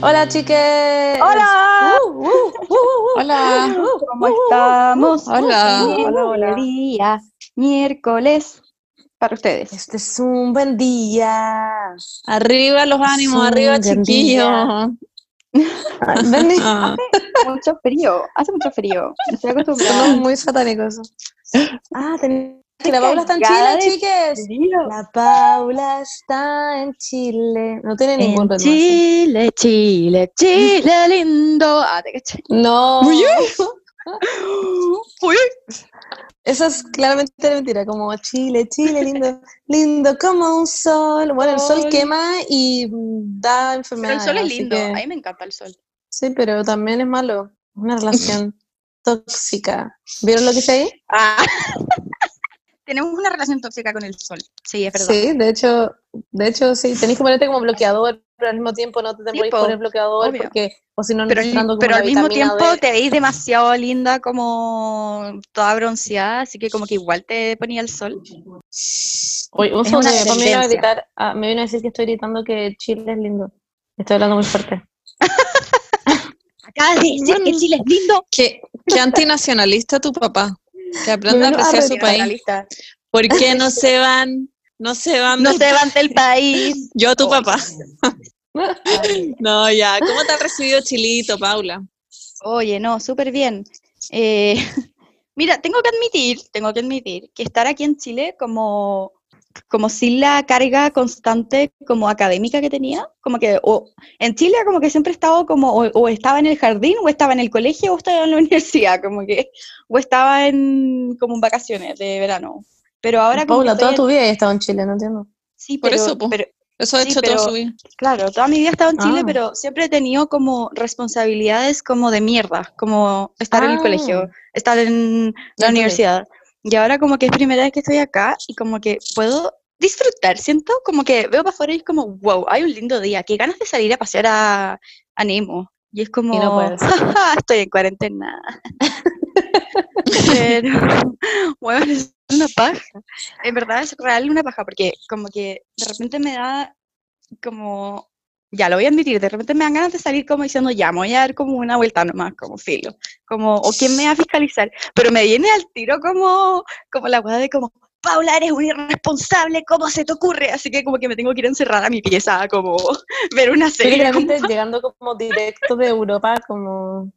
Hola, chiques. Hola. Hola. ¿Cómo estamos? Hola. Hola. Día miércoles para ustedes. Este es un buen día. Arriba los ánimos, arriba chiquillos. Hace mucho frío. Estoy acostumbrada. Somos muy satánicos. La Paula está en Chile, chiques. La Paula está en Chile. No tiene ningún renombre. Chile lindo. No. Uy. Eso es claramente mentira, como Chile lindo, lindo como un sol. Bueno, el sol quema y da enfermedades. Pero el sol es lindo, a mí me encanta el sol. Sí, pero también es malo, una relación tóxica. ¿Vieron lo que hice ahí? Tenemos una relación tóxica con el sol. Sí, es verdad. Sí, de hecho sí. Tenés que ponerte como bloqueador, pero al mismo tiempo no te podés poner bloqueador, obvio. Porque, o si no, no estás dando como pero una vitamina D. Pero al mismo tiempo te veis demasiado linda, como toda bronceada, así que como que igual te ponía el sol. Oye, un segundo, me vino a gritar, me vino a decir que estoy gritando que Chile es lindo. Estoy hablando muy fuerte. Acabas de decir que Chile es lindo. Qué antinacionalista tu papá. Que aprendan a apreciar su país. ¿Por qué no se van del país? Yo, tu papá. No, ya. ¿Cómo te ha recibido Chilito, Paula? Oye, no, súper bien. Mira, tengo que admitir que estar aquí en Chile como sin la carga constante como académica que tenía, como que en Chile como que siempre he estado como o estaba en el jardín, o estaba en el colegio, o estaba en la universidad, como que o estaba en como en vacaciones de verano. Pero ahora como Paula, toda tu vida he estado en Chile, no entiendo. Sí, pero, toda su vida. Claro, toda mi vida he estado en Chile, pero siempre he tenido como responsabilidades como de mierda, como estar en el colegio, estar en la universidad. Y ahora como que es primera vez que estoy acá y como que puedo disfrutar, siento, como que veo para afuera y es como, wow, hay un lindo día, qué ganas de salir a pasear a Nemo. Y es como, y no puedo. Estoy en cuarentena. Pero, bueno, es una paja. En verdad es real una paja, porque como que de repente me da como, ya lo voy a admitir, de repente me dan ganas de salir como diciendo, ya, me voy a dar como una vuelta nomás, como filo, como, o quién me va a fiscalizar, pero me viene al tiro como la hueá de como, Paula, eres un irresponsable, ¿cómo se te ocurre? Así que como que me tengo que ir a encerrar a mi pieza, como, ver una serie. Como... llegando como directo de Europa, como,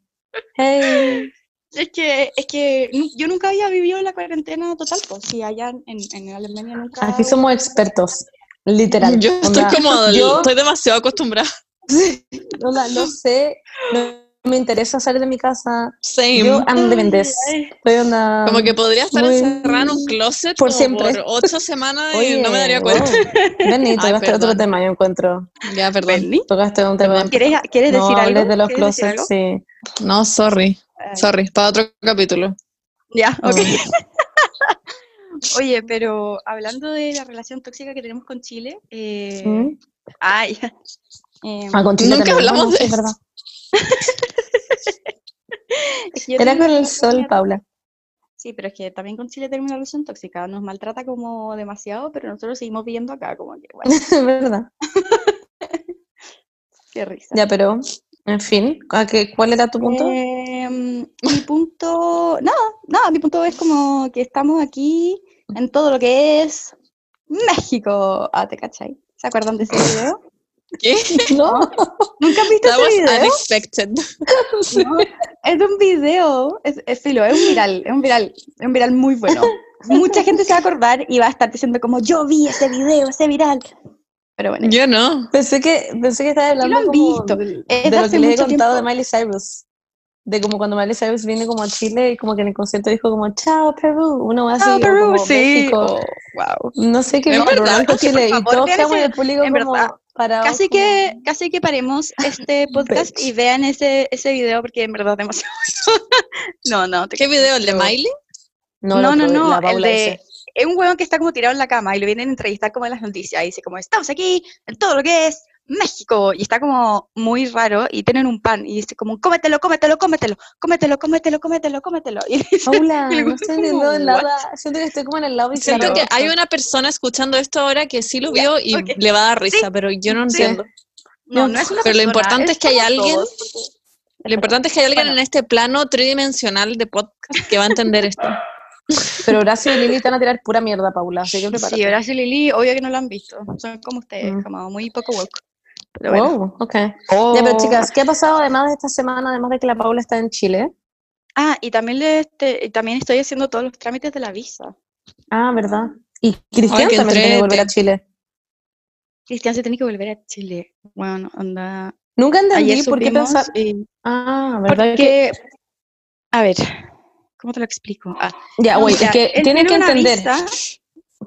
hey. Es que yo nunca había vivido la cuarentena total, pues, si allá en Alemania nunca... Aquí somos expertos. Literal. Yo estoy cómoda, estoy demasiado acostumbrada. No sé, no me interesa salir de mi casa. Same. Yo Méndez. Como que podría estar encerrada en un closet por siempre, por 8 semanas. Oye, y no me daría cuenta. Bernie, tocaste otro tema, yo encuentro. Ya, perdón. Bernie, tocaste un tema. ¿Quieres decir algo? De los closets, sí. No, sorry, para otro capítulo. Ya, ok. Oye, pero hablando de la relación tóxica que tenemos con Chile, con Chile nunca hablamos de eso, ¿verdad? Es que era con el sol, Paula. Sí, pero es que también con Chile tenemos una relación tóxica, nos maltrata como demasiado, pero nosotros seguimos viviendo acá, como que bueno. Es verdad. Qué risa. Ya, pero, en fin, ¿cuál era tu punto? Mi punto, mi punto es como que estamos aquí en todo lo que es México. ¿Te cachai? ¿Se acuerdan de ese video? ¿Qué? No, nunca has visto ese video. Unexpected. No, es un video, es un viral muy bueno. Mucha gente se va a acordar y va a estar diciendo como, yo vi ese video, ese viral. Pero bueno. Yo no. Pensé que estabas hablando lo han como visto. De lo que les he contado de Miley Cyrus. De como cuando Miley Cyrus viene como a Chile y como que en el concierto dijo como, chao Perú, uno va así, chao Perú, como sí. México. Oh, wow. No sé qué, pero Chile, y todos quedamos en el público como parados. Casi que paremos este podcast y vean ese video porque en verdad demasiado. No. ¿Qué video? ¿El de Miley? No, el de... Es un huevón que está como tirado en la cama y lo vienen a entrevistar como en las noticias y dice como, estamos aquí en todo lo que es México, y está como muy raro y tienen un pan y dice como, cómetelo, y dice, Paula, no estoy entendiendo el lado, siento que estoy como en el lado izquierdo. Siento que hay una persona escuchando esto ahora que sí lo vio y le va a dar risa, pero yo no entiendo. No, no es una pero persona, lo importante es que hay alguien, todos, lo importante es que hay alguien en este plano tridimensional de podcast que va a entender esto. Pero Horacio y Lili te van a tirar pura mierda, Paula, así que prepárate. Sí, Horacio y Lili, obvio que no lo han visto, son como ustedes, como muy poco woke. Pero bueno. Wow, okay. Oh. Ya, pero chicas, ¿qué ha pasado además de esta semana, además de que la Paula está en Chile? Ah, y también, también estoy haciendo todos los trámites de la visa. Ah, ¿verdad? Y Cristian también tiene que volver a Chile. Cristian se tiene que volver a Chile. Bueno, anda. Nunca entendí por qué pensar. Ah, ¿verdad? Porque, a ver, ¿cómo te lo explico? Ah, ya, güey, que tienen que entender. Visa.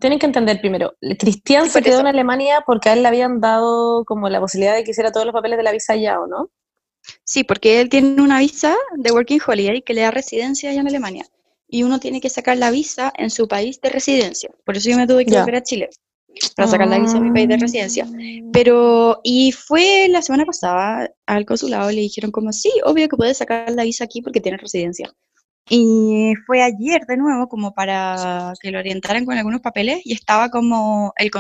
Tienen que entender primero, Cristian se quedó en Alemania porque a él le habían dado como la posibilidad de que hiciera todos los papeles de la visa allá, ¿o no? Sí, porque él tiene una visa de Working Holiday que le da residencia allá en Alemania. Y uno tiene que sacar la visa en su país de residencia. Por eso yo me tuve que volver a Chile, para sacar la visa en mi país de residencia. Pero, y fue la semana pasada al consulado y le dijeron como, sí, obvio que puedes sacar la visa aquí porque tienes residencia. Y fue ayer de nuevo como para que lo orientaran con algunos papeles y estaba como el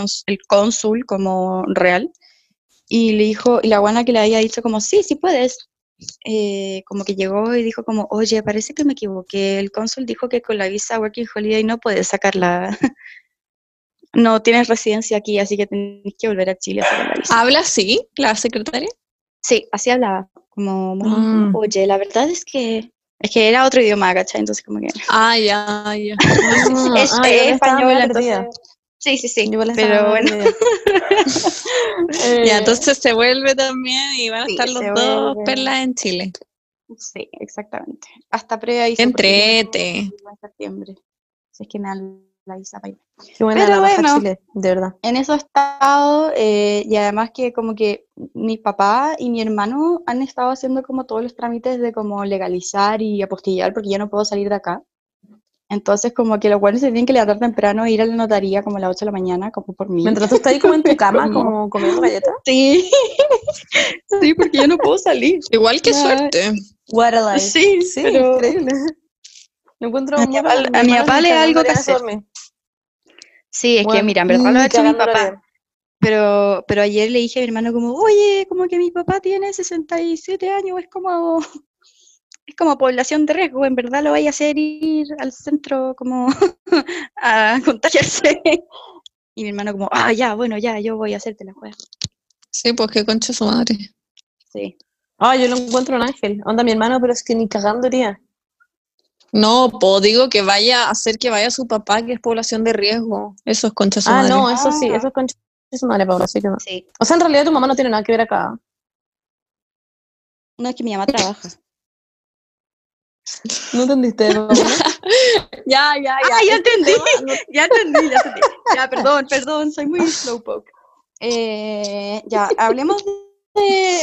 cónsul como real. Y le dijo, y la guana que le había dicho como, sí, sí puedes, como que llegó y dijo como, oye, parece que me equivoqué, el cónsul dijo que con la visa Working Holiday no puedes sacarla, no tienes residencia aquí, así que tenés que volver a Chile a sacar la visa. ¿Habla así la secretaria? Sí, así hablaba, como, oye, la verdad es que era otro idioma, ¿cachai? Entonces como que... Ah, ya, ya. Es español, entonces... Sí, pero bueno. Ya, entonces se vuelve también y van a estar los dos perlas en Chile. Sí, exactamente. Hasta previa. Entrete. En septiembre. Si es que me dan la visa para ir. Qué buena la baja bueno, Chile, de verdad. En eso he estado, y además que como que mi papá y mi hermano han estado haciendo como todos los trámites de como legalizar y apostillar, porque yo no puedo salir de acá. Entonces como que los buenos se tienen que levantar temprano e ir a la notaría como a las 8 de la mañana, como por mí. ¿Mientras tú estás ahí como en tu cama, como comiendo galletas? Sí, sí, porque yo no puedo salir. Igual que suerte. What a life. Sí, sí, pero... increíble. No encuentro a mi papá le da algo que hacer. Sí, es bueno, que mira, en verdad lo ha hecho mi papá. Pero ayer le dije a mi hermano como, oye, como que mi papá tiene 67 años, es como población de riesgo, en verdad lo vaya a hacer ir al centro como a contagiarse. Y mi hermano como, ya, yo voy a hacerte la juega. Sí, pues qué concha su madre. Sí. Yo no encuentro un ángel. Onda mi hermano, pero es que ni cagando iría. No, pues digo que vaya a hacer que vaya su papá, que es población de riesgo. Eso es concha su madre. Ah, no, eso sí, eso es concha su madre, Paula, así que no. Sí. O sea, en realidad tu mamá no tiene nada que ver acá. No, es que mi mamá trabaja. ¿No entendiste? ¿No? Ya. Ya entendí. Ya, perdón, soy muy slowpoke. Ya, hablemos de...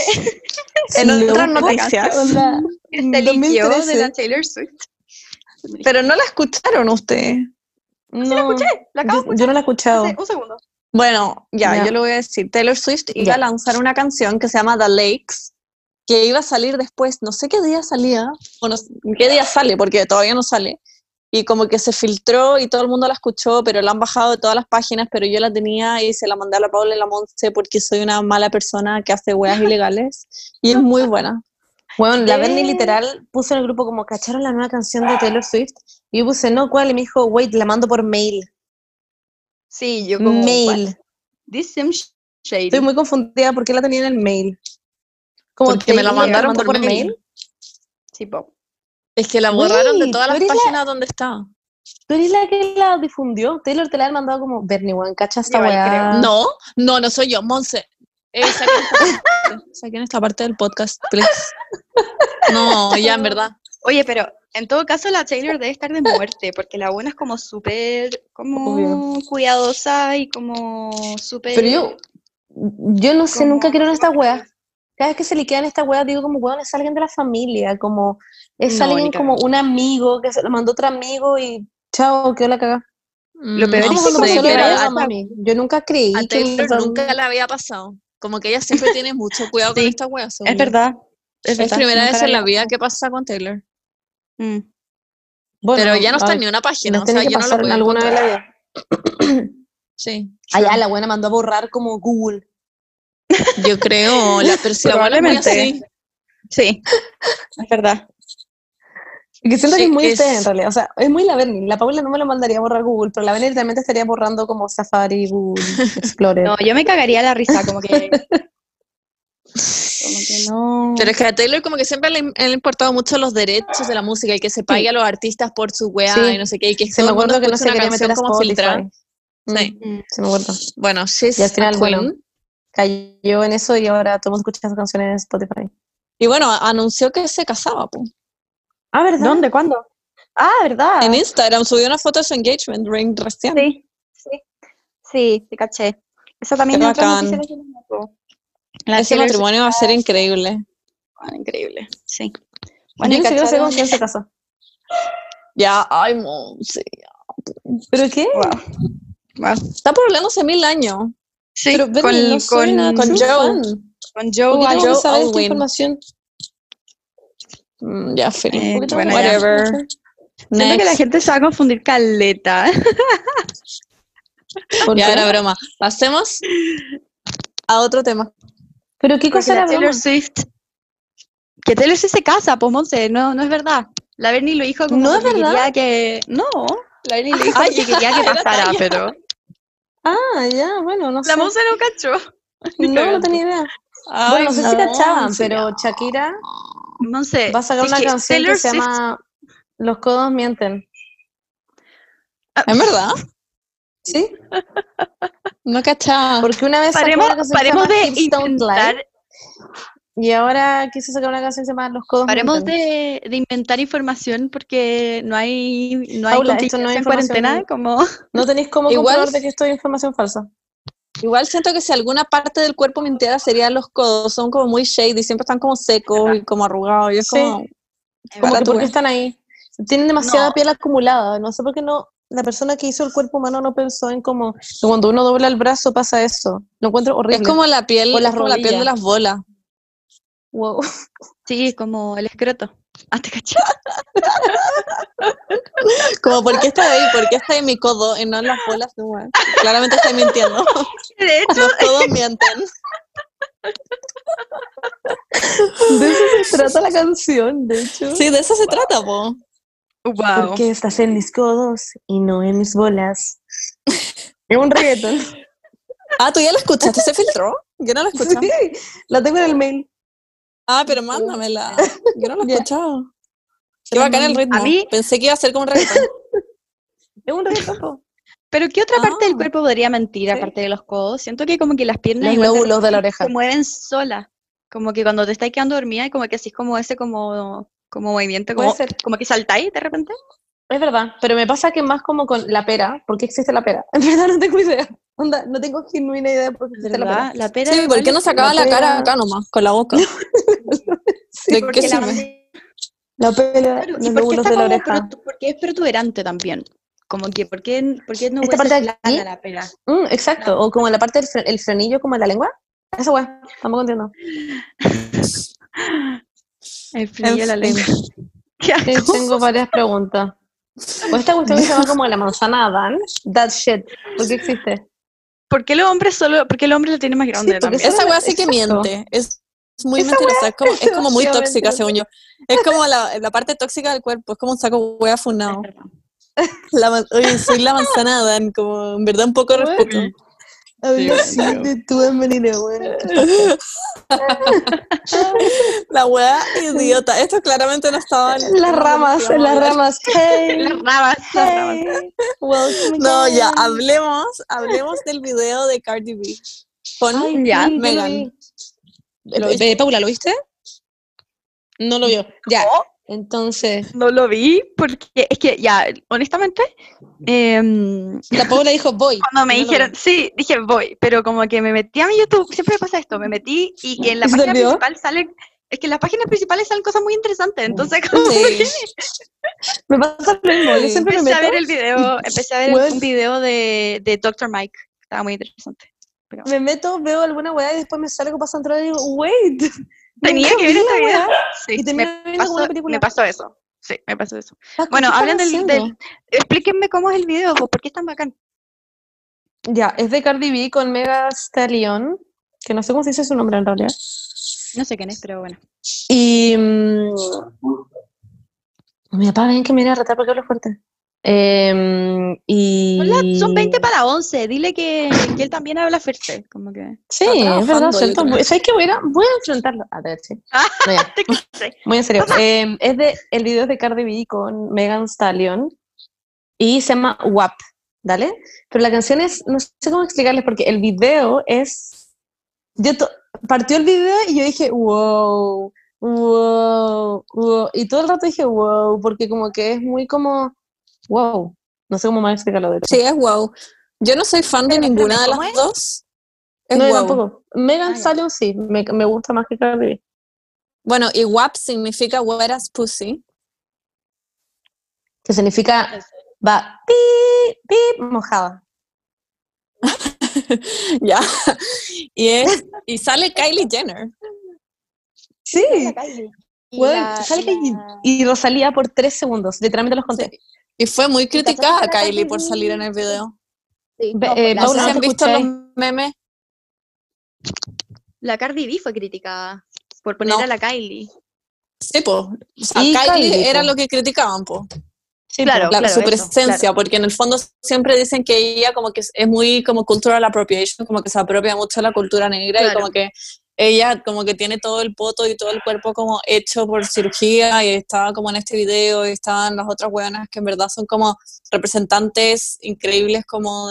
en otras noticias. Este liqueo de la Taylor Swift. Pero no la escucharon ustedes. No, sí la escuché, la acabo de escuchar. Yo no la he escuchado. Un segundo. Bueno, ya, yo lo voy a decir. Taylor Swift iba a lanzar una canción que se llama The Lakes, que iba a salir después, no sé qué día salía, o no sé qué día sale, porque todavía no sale, y como que se filtró y todo el mundo la escuchó, pero la han bajado de todas las páginas, pero yo la tenía y se la mandé a la Paula y la Monse porque soy una mala persona que hace weas ilegales, y es muy buena. Bueno, la Bernie literal puso en el grupo como, ¿cacharon la nueva canción de Taylor Swift? Y yo puse, no, ¿cuál? Y me dijo, wait, la mando por mail. Sí, yo como... Mail. This seems shady. Estoy muy confundida porque la tenía en el mail. Como que me la mandaron por mail. Sí, po. Es que la borraron de todas las páginas donde está. ¿Tú eres la que la difundió? Taylor te la han mandado como Bernie One, ¿cachas? No soy yo, Monse. Saquen esta parte del podcast, please. No, ya, en verdad. Oye, pero en todo caso la Taylor debe estar de muerte, porque la buena es como súper cuidadosa y como súper... Pero yo no sé, nunca quiero en estas weas. Cada vez que se liquean esta weá, digo como, weón, es alguien de la familia, como, es alguien como un amigo, que se lo mandó otro amigo y chao, quedó la cagada. Lo peor es que yo nunca creí a que... nunca le había pasado, como que ella siempre tiene mucho cuidado con esta weá. Es verdad. Es primera vez en la vida que pasa con Taylor. Mm. Bueno, pero ya no está en ni una página, o sea, yo no lo puedo alguna vez la vida. Sí. Allá la buena mandó a borrar como Google. Yo creo, la persona probablemente. Así. Sí, es verdad. Que siento sí, que es muy usted en realidad, o sea, es muy la Bernie. La Paula no me lo mandaría a borrar Google, pero la Bernie literalmente estaría borrando como Safari, Google, Explorer. No, yo me cagaría la risa, como que... como que no. Pero es que a Taylor como que siempre le han importado mucho los derechos de la música y que se pague a los artistas por su weá y no sé qué, y que se me acuerdo que no se quería meter a Spotify. Sí. Se me acuerdo. Bueno, She's y al final, bueno, cayó en eso y ahora todos escuchamos canciones en Spotify. Y bueno, anunció que se casaba, po. Ah, ¿verdad? ¿Dónde? ¿Cuándo? Ah, ¿verdad? En Instagram subió una foto de su engagement ring recién. Sí, te caché. Eso también me encantó. Ese matrimonio va a ser increíble. Bueno, increíble, sí. Bueno, yo no sé con quién se casó. Ya, ay, Monse. ¿Pero qué? Wow. Está pololeando hace 1000 años. Sí, pero con Joe. Con Joe sabes esta información. Ya, feliz. Bueno, whatever. Siento que la gente se va a confundir caleta. Ya, era broma. Pasemos a otro tema. ¿Pero qué cosa era Taylor Swift? Que Taylor Swift se casa, pues Monse, no es verdad. La Bernie lo dijo como que quería que... No, la Bernie lo dijo que quería que pasara, pero... Ah, ya, bueno, no sé. La Monse no cachó. No tenía idea. Bueno, no sé si cachaban, pero Shakira... Monse, va a sacar una canción que se llama Los codos mienten. ¿Es verdad? ¿Sí? No cachaba. Porque una vez sacó una canción que se llama Hips Don't Lie, y ahora quiso sacar una canción que se llama Los codos mienten. Paremos de inventar información porque no hay Paula, esto no hay en cuarentena. Como... No tenéis cómo comprobar de que esto es información falsa. Igual siento que si alguna parte del cuerpo mintiera serían los codos, son como muy shady, siempre están como secos y como arrugados, y es como que porque están ahí. Tienen demasiada piel acumulada, no sé por qué no, la persona que hizo el cuerpo humano no pensó en como cuando uno dobla el brazo pasa eso, lo encuentro horrible. Es como la piel, de las bolas. Wow. Sí, como el escroto. Ah, te caché. Como, ¿por qué está ahí? ¿Por qué está en mi codo y no en las bolas? No, claramente estoy mintiendo. De hecho, los codos mienten. De eso se trata la canción, de hecho. Sí, de eso se trata, po. Wow. ¿Por qué estás en mis codos y no en mis bolas? Es un reggaetón. Ah, ¿tú ya la escuchaste? ¿Se filtró? Yo no la escuché. Sí, la tengo en el mail. Ah, pero mándamela. Yo no la he escuchado. Qué bacán el ritmo. Pensé que iba a ser como un reggaetón. Es un reggaetón. Pero ¿qué otra parte del cuerpo podría mentir aparte de los codos? Siento que como que las piernas los lóbulos de la oreja se mueven solas. Como que cuando te estáis quedando dormida y como que así es como ese como movimiento como que saltáis de repente. Es verdad, pero me pasa que más como con la pera, ¿por qué existe la pera? En verdad no tengo idea. Onda, no tengo genuina idea de por qué existe la pera. Sí, ¿por qué no sacaba la cara acá nomás con la boca? Sí, ¿de qué sirve? La pera, los lóbulos de la oreja. Porque es protuberante también. Como que ¿por qué no esta parte plana aquí? La pera. Exacto, o como la parte del frenillo como en la lengua. Eso güey, estamos contiendo. El frenillo de la lengua. Tengo varias preguntas. O esta cuestión que se llama como la manzana Adán, that shit, ¿por qué existe? ¿Por qué el hombre lo tiene más grande? Sí, también. Esa weá sí que miente, es muy mentirosa, es como muy tóxica, mentirosa. Según yo. Es como la parte tóxica del cuerpo, es como un saco weá funado. Oye, soy la manzana Adán, como en verdad un poco de respeto. Habla así de tu manera, weá. La weá idiota. Esto claramente no estaba en las ramas. Hey. Welcome no, again. Ya, hablemos del video de Cardi B. Con Megan. Paula, ¿lo viste? No lo vio. Ya. Entonces... No lo vi porque es que ya, honestamente... la Paula dijo voy. Cuando me dijeron, sí, dije voy, pero como que me metí a mi YouTube, siempre me pasa esto, me metí y que en la página principal salen... Es que en las páginas principales salen cosas muy interesantes, entonces como... Sí. Me pasa lo mismo, yo siempre empecé a ver el video, un video de Dr. Mike, estaba muy interesante. Pero... Me meto, veo alguna weá y después me salgo, paso a entrar y digo, wait... Tenía que ver esta vida. Sí, me pasó eso. Sí, me pasó eso. Bueno, hablen del... Explíquenme cómo es el video, ¿por qué es tan bacán? Ya, es de Cardi B con Megan Thee Stallion. que no sé cómo se dice su nombre en realidad. No sé quién es, pero bueno. Y... mi papá ven que me iba a retar porque hablo fuerte. Y... Hola, son 20 para 11. Dile que él también habla fuerte como que... Sí, es verdad, ¿cierto? ¿Sabes qué? Voy a enfrentarlo. A ver, sí. No, muy en serio. El video es de Cardi B con Megan Thee Stallion y se llama WAP, ¿dale? Pero la canción es... No sé cómo explicarles porque el video es... Partió el video y yo dije, wow. Y todo el rato dije, wow, porque como que es muy como... Wow, no sé cómo más explicarlo de hecho. Sí, es wow. Yo no soy fan de ninguna de las dos. Es no, wow. Tampoco. Megan Stallion sí, me gusta más que Cardi B. Bueno, y WAP significa Wet as Pussy. Que significa va pip, pip, mojada. Ya. Y sale Kylie Jenner. Sí. Y Rosalía por 3 segundos. Literalmente los conté. Sí. Y fue muy criticada Kylie por salir en el video. Sí, no sé si han visto los memes. La Cardi B fue criticada por poner a la Kylie. Sí, pues. O sea, Kylie era lo que criticaban, pues. Sí, claro, su presencia, eso, porque en el fondo siempre dicen que ella como que es muy como cultural appropriation, como que se apropia mucho de la cultura negra y como que ella como que tiene todo el poto y todo el cuerpo como hecho por cirugía, y estaba como en este video, y estaban las otras hueonas que en verdad son como representantes increíbles como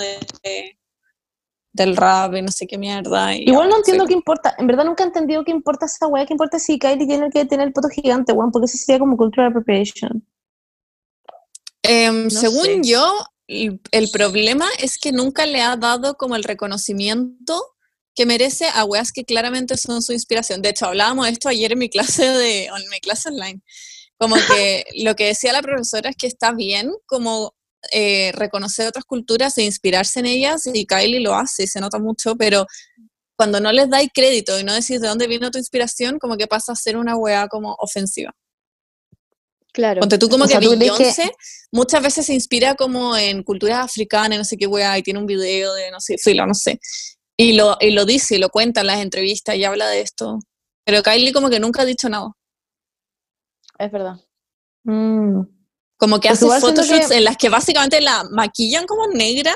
del rap y no sé qué mierda. Igual no entiendo qué importa, en verdad nunca he entendido qué importa esa hueá, qué importa si Kylie Jenner quiere tener el poto gigante, hueón, porque eso sería como cultural appropriation. Según yo, el problema es que nunca le ha dado como el reconocimiento que merece a weas que claramente son su inspiración. De hecho, hablábamos de esto ayer en mi clase online. Como que lo que decía la profesora es que está bien como reconocer otras culturas e inspirarse en ellas, y Kylie lo hace, se nota mucho, pero cuando no les dais crédito y no decís de dónde vino tu inspiración, como que pasa a ser una wea como ofensiva. Claro. Ponte tú como que Beyoncé muchas veces se inspira como en culturas africanas, no sé qué wea, y tiene un video de no sé, filo, no sé. Y lo dice, y lo cuenta en las entrevistas, y habla de esto. Pero Kylie como que nunca ha dicho nada. Es verdad. Como que pues hace photoshoots en las que básicamente la maquillan como negra,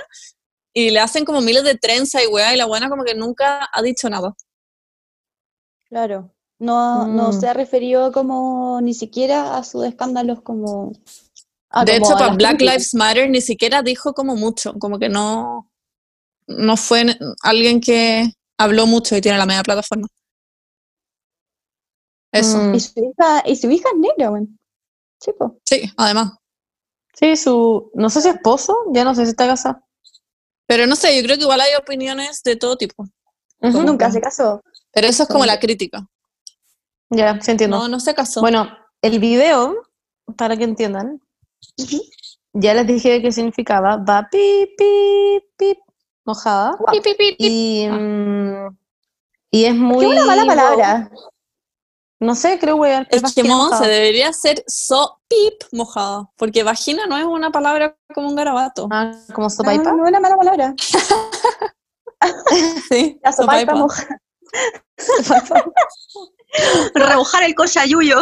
y le hacen como miles de trenzas y weá, y la buena como que nunca ha dicho nada. Claro. No se ha referido como ni siquiera a sus escándalos como... de como hecho, para Black Lives Matter ni siquiera dijo como mucho, como que no... No fue alguien que habló mucho y tiene la media plataforma. Eso. Y su hija es negra, güey. Chico. Sí, además. Sí, no sé si esposo, ya no sé si está casado. Pero no sé, yo creo que igual hay opiniones de todo tipo. Uh-huh. Nunca se casó. Pero eso es como la crítica. Ya, sí entiendo. No se casó. Bueno, el video, para que entiendan, ya les dije qué significaba. Va pip, pip, pip. Mojada. Wow. Y es muy... Qué una mala palabra. No sé, creo que... Es que Monse debería ser pip mojada, porque vagina no es una palabra como un garabato. Como sopaipa. No es una mala palabra. Sí, la sopaipa mojada. Remojar el cochayuyo.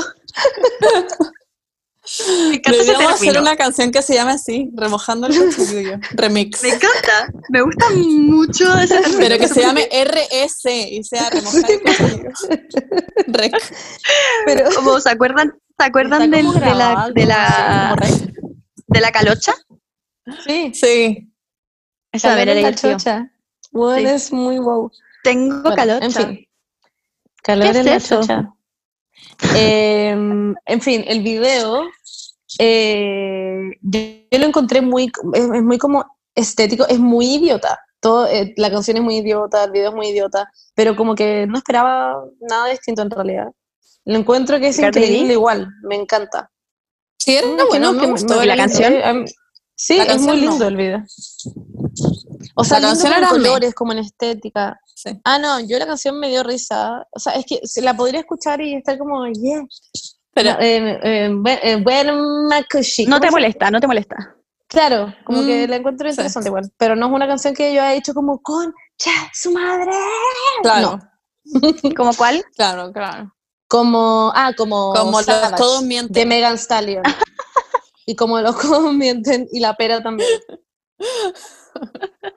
Me encanta. Deberíamos hacer una canción que se llame así, Remojando el Cochayuyo, remix. Me encanta, me gusta mucho ese término. Pero que se llame RS y sea Remojar el Cochayuyo. Rec. Pero como ¿se acuerdan de la calocha? Sí. Esa era la chocha. Bueno, es muy wow. Tengo calocha. En fin. Calor en la chocha. En fin, el video yo lo encontré es muy como estético, es muy idiota. La canción es muy idiota, el video es muy idiota, pero como que no esperaba nada distinto en realidad. Lo encuentro que es increíble igual, me encanta. Sí, era bueno que me gustó la canción. Sí, la canción es muy lindo el video. O sea, la canción era colores, como en estética. Sí. Yo la canción me dio risa. O sea, es que la podría escuchar y estar como, yeah. Pero, no te molesta. Claro, como que la encuentro interesante, bueno, pero no es una canción que yo haya hecho como con su madre. Claro. No. ¿Como cuál? Claro, claro. Como Savage, todos mienten. De Megan Thee Stallion. Y como los todos mienten y la pera también.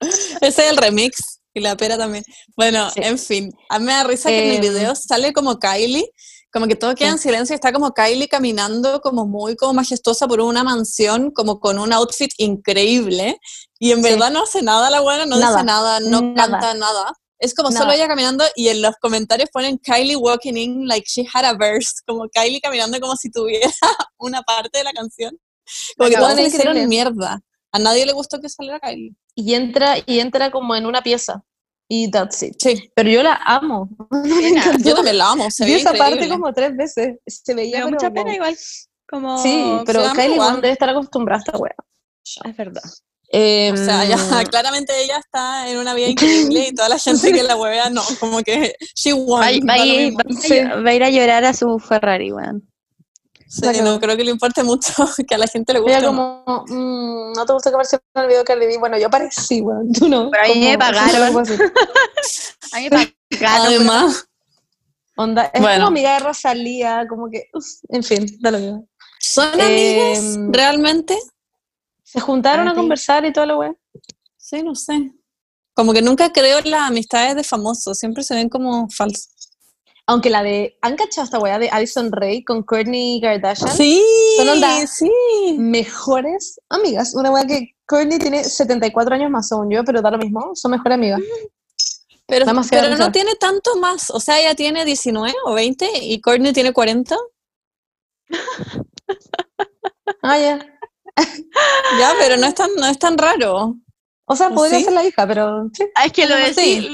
Ese es el remix y la pera también. Bueno, sí. En fin, a mí me da risa que en el video sale como Kylie, como que todo queda en silencio y está como Kylie caminando como muy como majestuosa por una mansión, como con un outfit increíble, y en verdad no hace nada la buena, no dice nada, no canta nada. Es como solo ella caminando, y en los comentarios ponen Kylie walking in like she had a verse, como Kylie caminando como si tuviera una parte de la canción. Como que todos le hicieron mierda. A nadie le gustó que saliera Kylie. Y entra como en una pieza. Y that's it. Sí. Pero yo la amo. Yo también la amo. Se veía esa parte como 3 veces. Se veía pero mucha pena igual. Como... Sí, pero Kylie debe estar acostumbrada a esta wea. Es verdad. O sea, claramente ella está en una vida increíble y toda la gente que la huevea no, como que she won. Va a ir a llorar a su Ferrari, weón. Sí, claro. No creo que le importe mucho que a la gente le guste. Ella como, no te gusta que apareciera en el video que le di, bueno, yo aparecí, weón, tú no. Pero ahí me pagaron. Además. Onda, es bueno. Como amiga de Rosalía, como que, en fin, da lo mismo. ¿Son amigas realmente? ¿Se juntaron a conversar y todo lo weón? Sí, no sé. Como que nunca creo en las amistades de famosos, siempre se ven como falsas. Aunque la de... ¿Han cachado esta weá de Addison Rae con Kourtney Kardashian? Sí, son onda mejores amigas. Una weá que Kourtney tiene 74 años más aún yo, pero da lo mismo, son mejores amigas. Pero no tiene tanto más, o sea, ella tiene 19 o 20 y Kourtney tiene 40. Ah, ya. Ya, pero no es tan raro. O sea, podría ser la hija, pero... Sí. Ah, es que lo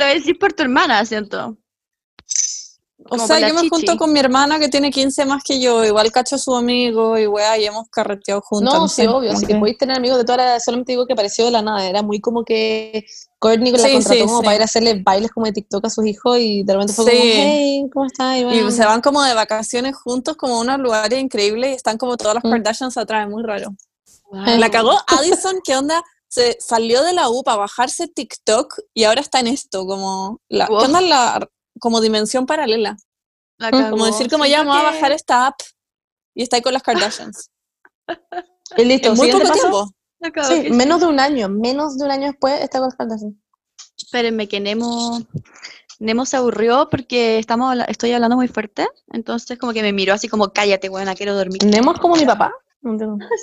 decís por tu hermana, siento. Como o sea, yo me junto con mi hermana que tiene 15 más que yo, igual cacho a su amigo y weá, y hemos carreteado juntos. No, sí, obvio, así que podéis tener amigos de toda la... Solamente digo que apareció de la nada, era muy como que Kourtney la contrató como para ir a hacerle bailes como de TikTok a sus hijos y de repente fue como, hey, ¿cómo estás? Y se van como de vacaciones juntos como a unos lugares increíbles y están como todas las Kardashians atrás, muy raro. Wow. La cagó Addison, ¿qué onda? Se salió de la U para bajarse TikTok y ahora está en esto, como... ¿Qué onda la... como dimensión paralela. Como decir, como ya vamos a bajar esta app y está ahí con las Kardashians. Y listo. En muy poco tiempo. Sí, menos de un año después está con las Kardashians. Espérenme que Nemo se aburrió porque estoy hablando muy fuerte, entonces como que me miró así como, cállate, buena, quiero dormir. Nemo es como mi papá.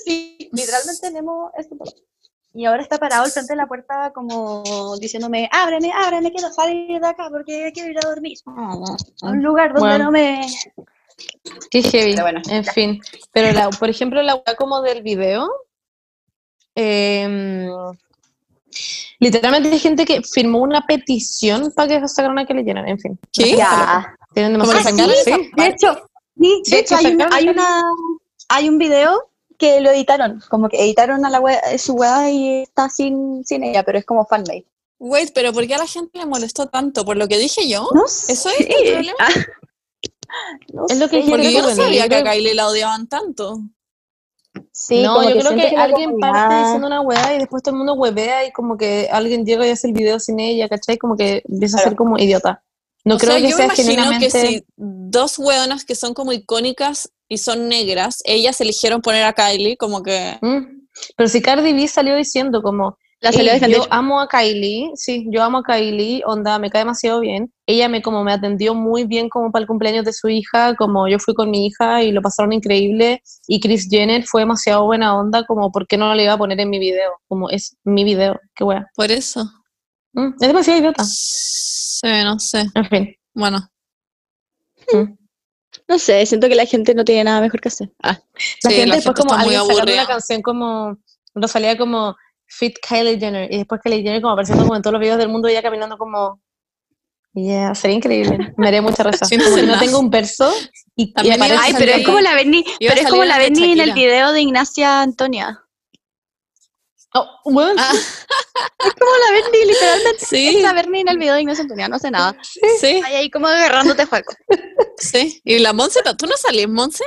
Sí, literalmente Nemo es tu papá. Y ahora está parado al frente de la puerta como diciéndome, ábreme, quiero salir de acá porque quiero ir a dormir. A un lugar donde no me... Qué heavy, pero bueno, en fin. Pero por ejemplo, la hueá como del video, literalmente hay gente que firmó una petición para que sacaran a Kylie Jenner, en fin. ¿Qué? Ya. Tienen demasiado sí. De hecho hay un video que lo editaron, como que editaron a la su weá y está sin ella, pero es como fanmade. Wait, pero ¿por qué a la gente le molestó tanto? ¿Por lo que dije yo? No sé. ¿Eso es el problema? No es lo que dije. Porque yo no sabía que a Kylie la odiaban tanto. Sí, no, yo creo que alguien parte diciendo una weá y después todo el mundo huevea y como que alguien llega y hace el video sin ella, ¿cachai? Como que empieza a ser como idiota. No o creo sea, que yo sea me imagino que si dos weonas que son como icónicas y son negras, ellas eligieron poner a Kylie como que... Pero si Cardi B salió diciendo como, yo amo a Kylie, sí, yo amo a Kylie, onda, me cae demasiado bien, ella me atendió muy bien como para el cumpleaños de su hija, como yo fui con mi hija y lo pasaron increíble, y Kris Jenner fue demasiado buena onda, como ¿por qué no le iba a poner en mi video? Como es mi video, qué wea. Por eso. Es demasiado idiota. Sí, no sé. En fin. Bueno. No sé, siento que la gente no tiene nada mejor que hacer. La gente después como alguien sacando una canción como Rosalía como Fit Kylie Jenner y después Kylie Jenner como apareciendo como en todos los videos del mundo y ella caminando como sería increíble. Me haré mucha risa. Como que no tengo un verso y aparece. Ay, pero es como la Bernie, en el video de Ignacia Antonia. Bueno. Es como la Bernie, literalmente. Sí. Es la Bernie en el video de Ignacia Antonia, no hace nada. Sí. Ahí como agarrándote Joaco. Sí. Y la Monse, ¿tú no salís, Monse?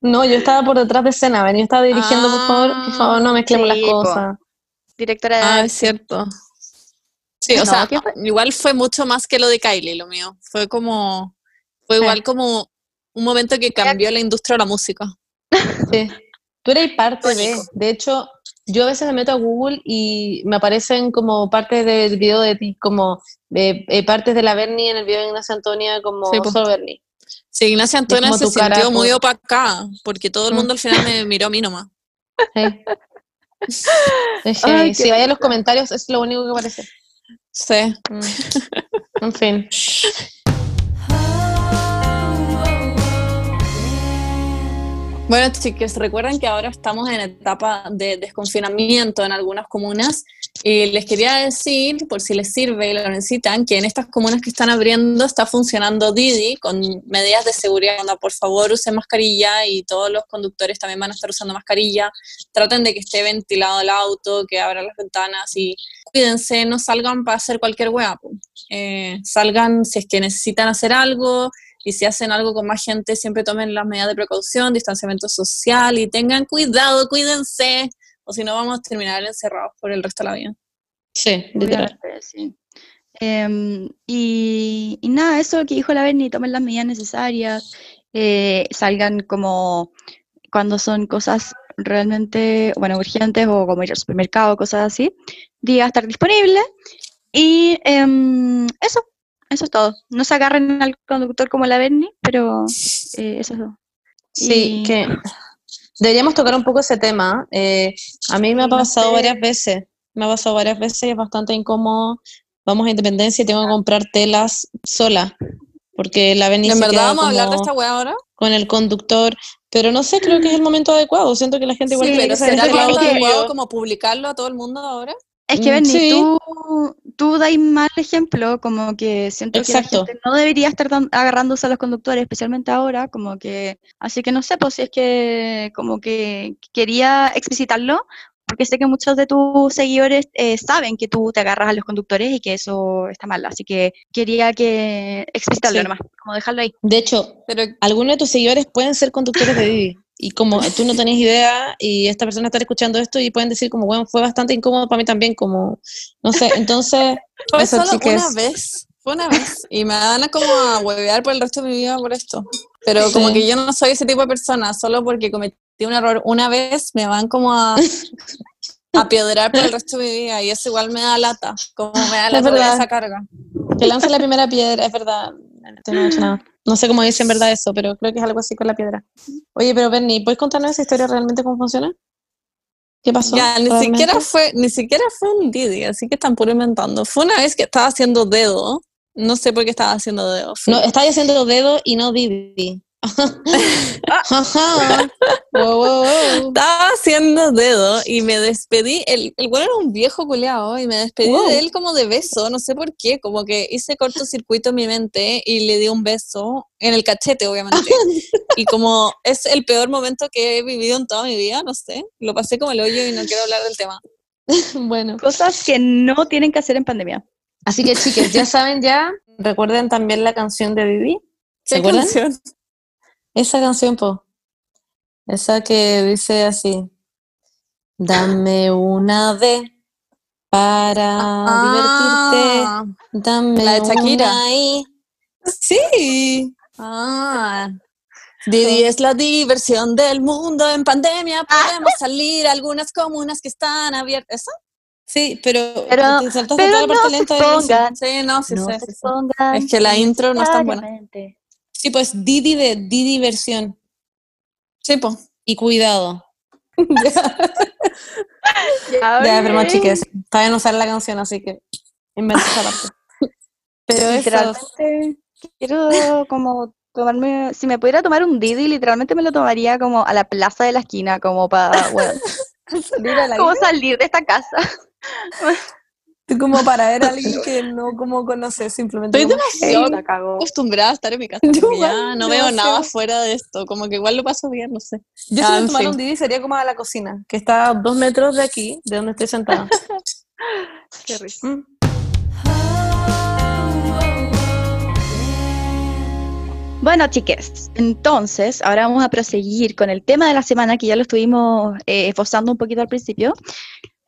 No, yo estaba por detrás de escena, yo estaba dirigiendo, por favor, no mezclemos las cosas. Directora de... Ah, es cierto. Sí, o sea, igual fue mucho más que lo de Kylie, lo mío. Fue como... Fue igual como un momento que cambió la industria de la música. Sí. Tú eres parte de hecho, yo a veces me meto a Google y me aparecen como partes del video de ti, como partes de la Bernie en el video de Ignacia Antonia, como solo Bernie. Sí, Ignacia Antonia se sintió muy opacada, porque todo el mundo al final me miró a mí nomás. Sí. Ay, si vaya a los comentarios, es lo único que aparece. Sí. En fin. Bueno, chicos, recuerden que ahora estamos en etapa de desconfinamiento en algunas comunas y les quería decir, por si les sirve y lo necesitan, que en estas comunas que están abriendo está funcionando Didi con medidas de seguridad. Por favor, usen mascarilla y todos los conductores también van a estar usando mascarilla. Traten de que esté ventilado el auto, que abran las ventanas y cuídense, no salgan para hacer cualquier hueá. Salgan si es que necesitan hacer algo. Y si hacen algo con más gente, siempre tomen las medidas de precaución, distanciamiento social y tengan cuidado, cuídense. O si no, vamos a terminar encerrados por el resto de la vida. Sí, literal. Sí. Y nada, eso que dijo la Berni, tomen las medidas necesarias, salgan como cuando son cosas realmente, bueno, urgentes o como ir al supermercado, cosas así. Día estar disponible. Y eso. Eso es todo. No se agarren al conductor como la Berni, pero eso es todo. Sí, que deberíamos tocar un poco ese tema. A mí me ha pasado varias veces. Me ha pasado varias veces y es bastante incómodo. Vamos a Independencia y tengo que comprar telas sola. Porque la Berni se queda como hablar de esta wea ahora con el conductor. Pero no sé, creo que es el momento adecuado. Siento que la gente igual quiere hacer el momento adecuado como publicarlo a todo el mundo ahora. Es que, Berni, tú dais mal ejemplo, como que siento que la gente no debería estar agarrándose a los conductores, especialmente ahora, como que... Así que no sé, pues si es que como que quería explicitarlo, porque sé que muchos de tus seguidores saben que tú te agarras a los conductores y que eso está mal, así que quería que explicitarlo nomás, como dejarlo ahí. De hecho, pero algunos de tus seguidores pueden ser conductores de Didi. Y como tú no tenés idea, y esta persona está escuchando esto, y pueden decir como, bueno, fue bastante incómodo para mí también, como, no sé, entonces... Fue eso solo una vez, y me van a como a huevear por el resto de mi vida por esto. Pero como que yo no soy ese tipo de persona, solo porque cometí un error una vez, me van como a piedrar por el resto de mi vida, y eso igual me da lata, como me da lata de esa carga. Que lance la primera piedra, es verdad, no he hecho nada. No sé cómo dicen en verdad eso, pero creo que es algo así con la piedra. Oye, pero Berni, ¿puedes contarnos esa historia realmente cómo funciona? ¿Qué pasó? Ya, ni siquiera fue un Didi, así que están puro inventando. Fue una vez que estaba haciendo dedo. No sé por qué estaba haciendo dedo. No, estaba haciendo dedo y no Didi. Wow. Estaba haciendo dedo y me despedí. El güey era un viejo culeado y me despedí de él como de beso, no sé por qué, como que hice cortocircuito en mi mente y le di un beso en el cachete, obviamente. Y como es el peor momento que he vivido en toda mi vida, no sé, lo pasé como el hoyo y no quiero hablar del tema. Bueno, cosas que no tienen que hacer en pandemia. Así que chicas, ya saben, ya recuerden también la canción de Didi. ¿Se acuerdan? Canción. Esa canción, po. Esa que dice así. Dame una D para divertirte. Dame la de Shakira. Una I. Sí. Didi es la diversión del mundo. En pandemia podemos salir a algunas comunas que están abiertas. ¿Eso? Sí, pero te saltaste toda la parte lenta de eso. Sí, no se pongan. Es que la intro no es tan buena. Sí, pues Didi de Didi versión. Sí, pues. Y cuidado. Ya, pero más chiques. Todavía no sale la canción, así que invento esa parte. Pero literalmente quiero como tomarme... Si me pudiera tomar un Didi, literalmente me lo tomaría como a la plaza de la esquina, como para... Bueno, como salir de esta casa. Como para ver a alguien que no como conoces, simplemente. Estoy demasiado acostumbrada a estar en mi casa. No veo nada fuera de esto, como que igual lo paso bien, no sé. Yo si me tomara un Didi sería como a la cocina, que está a 2 metros de aquí, de donde estoy sentada. Qué risa. Bueno, chiques, entonces ahora vamos a proseguir con el tema de la semana, que ya lo estuvimos esbozando un poquito al principio,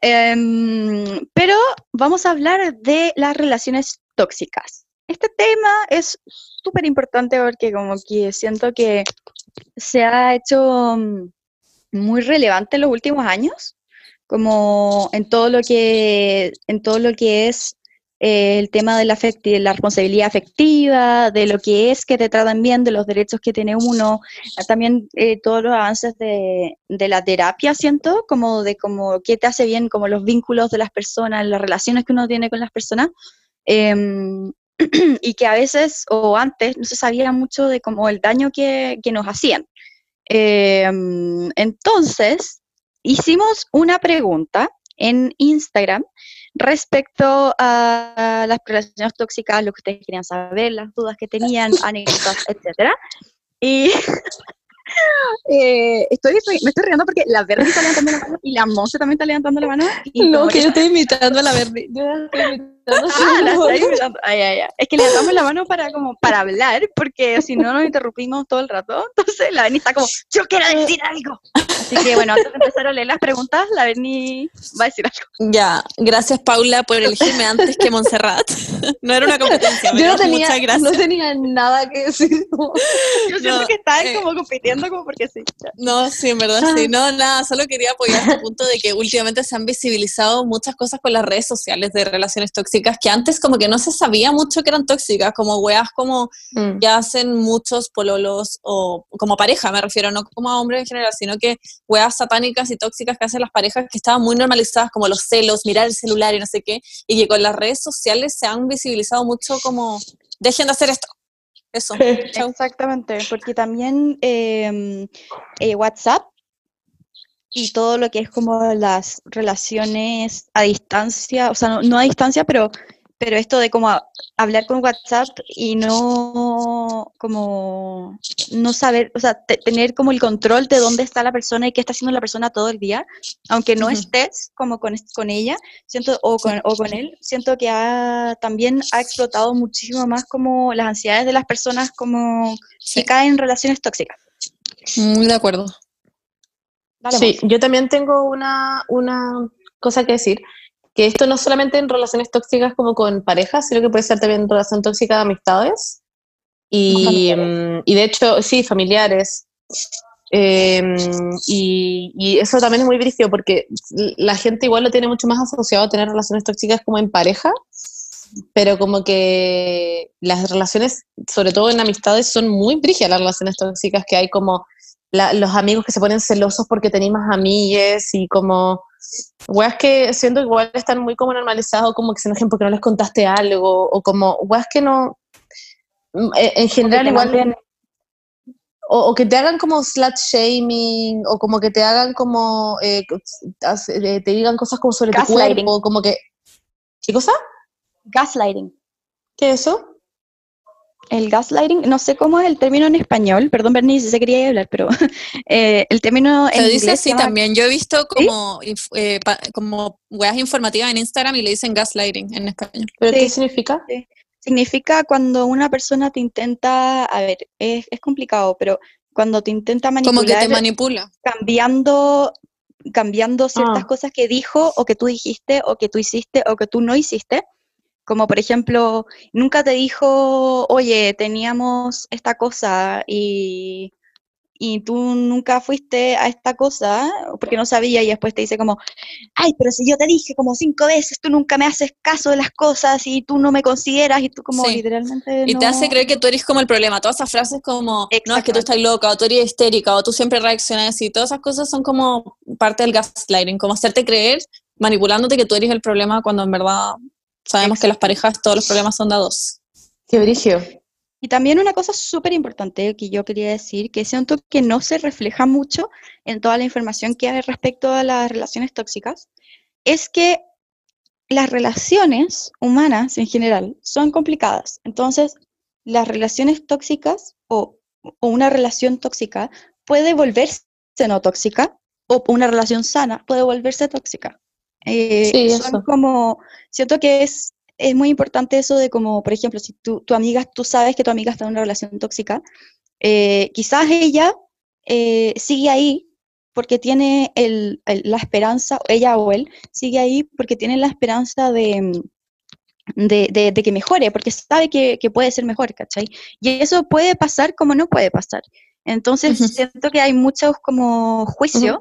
pero vamos a hablar de las relaciones tóxicas. Este tema es súper importante porque como que siento que se ha hecho muy relevante en los últimos años, como en todo lo que es el tema de la responsabilidad afectiva, de lo que es que te tratan bien, de los derechos que tiene uno, también todos los avances de la terapia, siento, como qué te hace bien, como los vínculos de las personas, las relaciones que uno tiene con las personas, y que a veces, o antes, no se sabía mucho de como el daño que nos hacían. Entonces, hicimos una pregunta en Instagram respecto a las relaciones tóxicas, lo que ustedes querían saber, las dudas que tenían, anécdotas, etc. Y me estoy riendo porque la Bernie está levantando la mano y la Monse también está levantando la mano. No, que yo estoy imitando a la Bernie. Yo la estoy imitando. Es que levantamos la mano para hablar, porque si no nos interrumpimos todo el rato. Entonces la Bernie está como, yo quiero decir algo. Así que bueno, antes de empezar a leer las preguntas, la Bernie va a decir algo. Ya, gracias Paula por elegirme antes que Montserrat. No era una competencia. Yo no tenía nada que decir. Yo siento que estaban como compitiendo como porque sí. No, sí, en verdad sí. No, nada, solo quería apoyar el punto de que últimamente se han visibilizado muchas cosas con las redes sociales de relaciones tóxicas que antes como que no se sabía mucho que eran tóxicas, como weas como que hacen muchos pololos o como pareja, me refiero, no como a hombres en general, sino que weas satánicas y tóxicas que hacen las parejas que estaban muy normalizadas, como los celos, mirar el celular y no sé qué, y que con las redes sociales se han visibilizado mucho como, dejen de hacer esto. Eso. Exactamente, porque también WhatsApp y todo lo que es como las relaciones a distancia, o sea, no a distancia, pero esto de como hablar con WhatsApp y no como no saber, o sea, tener como el control de dónde está la persona y qué está haciendo la persona todo el día, aunque no estés como con ella, siento, o con él, siento que también ha explotado muchísimo más como las ansiedades de las personas como si caen en relaciones tóxicas. Muy de acuerdo. Dale, sí, vos. Yo también tengo una cosa que decir. Que esto no solamente en relaciones tóxicas como con parejas, sino que puede ser también relación tóxica de amistades. Y de hecho, sí, familiares. Y eso también es muy brígido porque la gente igual lo tiene mucho más asociado a tener relaciones tóxicas como en pareja, pero como que las relaciones, sobre todo en amistades, son muy brígidas las relaciones tóxicas que hay, como los amigos que se ponen celosos porque tenéis más amigues y como... weas que siento igual están muy como normalizados, como que se enojen porque no les contaste algo, o como weas que no, en general igual, o que te hagan como slut shaming, o como que te hagan como te digan cosas como sobre tu cuerpo, como que ¿qué cosa? Gaslighting. ¿Qué es eso? El gaslighting, no sé cómo es el término en español, perdón Bernie, si se quería hablar, pero el término en inglés... Se dice así también, yo he visto como, ¿sí? Como weas informativas en Instagram y le dicen gaslighting en español. ¿Pero sí. Qué significa? Sí. Significa cuando una persona te intenta, a ver, es complicado, pero cuando te intenta manipular... Como que te manipula. Cambiando ciertas cosas que dijo, o que tú dijiste, o que tú hiciste, o que tú no hiciste. Como por ejemplo, nunca te dijo, oye, teníamos esta cosa y tú nunca fuiste a esta cosa, porque no sabía, y después te dice como, ay, pero si yo te dije como 5 veces, tú nunca me haces caso de las cosas y tú no me consideras, y tú como literalmente y no... te hace creer que tú eres como el problema, todas esas frases como, no, es que tú estás loca, o tú eres histérica, o tú siempre reaccionas, y todas esas cosas son como parte del gaslighting, como hacerte creer, manipulándote que tú eres el problema cuando en verdad... Sabemos que las parejas, todos los problemas son de 2. ¡Qué brígido! Y también una cosa súper importante que yo quería decir, que siento que no se refleja mucho en toda la información que hay respecto a las relaciones tóxicas, es que las relaciones humanas en general son complicadas. Entonces, las relaciones tóxicas o una relación tóxica puede volverse no tóxica, o una relación sana puede volverse tóxica. Son como, siento que es es muy importante eso de como, por ejemplo, si tú sabes que tu amiga está en una relación tóxica, quizás ella sigue ahí porque tiene la esperanza, ella o él, sigue ahí porque tiene la esperanza de que mejore, porque sabe que puede ser mejor, ¿cachai? Y eso puede pasar como no puede pasar. Entonces, siento que hay muchos como juicios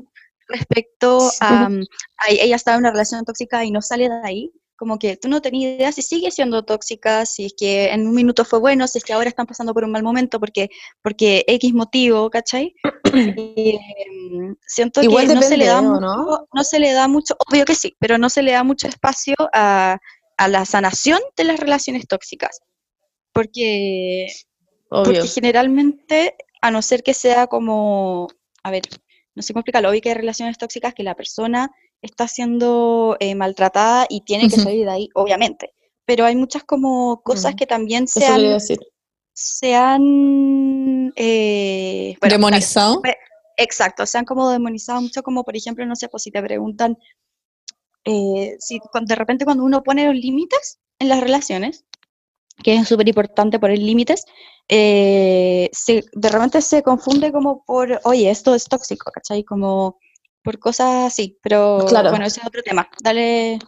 respecto a ella estaba en una relación tóxica y no sale de ahí, como que tú no tenías idea si sigue siendo tóxica, si es que en un minuto fue bueno, si es que ahora están pasando por un mal momento, porque X motivo, ¿cachai? Y, siento igual que no se le da mucho, obvio que sí, pero no se le da mucho espacio a la sanación de las relaciones tóxicas, porque generalmente, a no ser que sea como, a ver, no sé cómo explicarlo, hoy que hay relaciones tóxicas que la persona está siendo maltratada y tiene que salir de ahí, obviamente. Pero hay muchas como cosas que también se han demonizado. Exacto, se han como demonizado mucho, como por ejemplo, no sé, pues si te preguntan, si de repente cuando uno pone los límites en las relaciones, que es súper importante poner límites, de repente se confunde como por, oye, esto es tóxico, ¿cachai? Como por cosas así, pero claro. Bueno, ese es otro tema. Dale,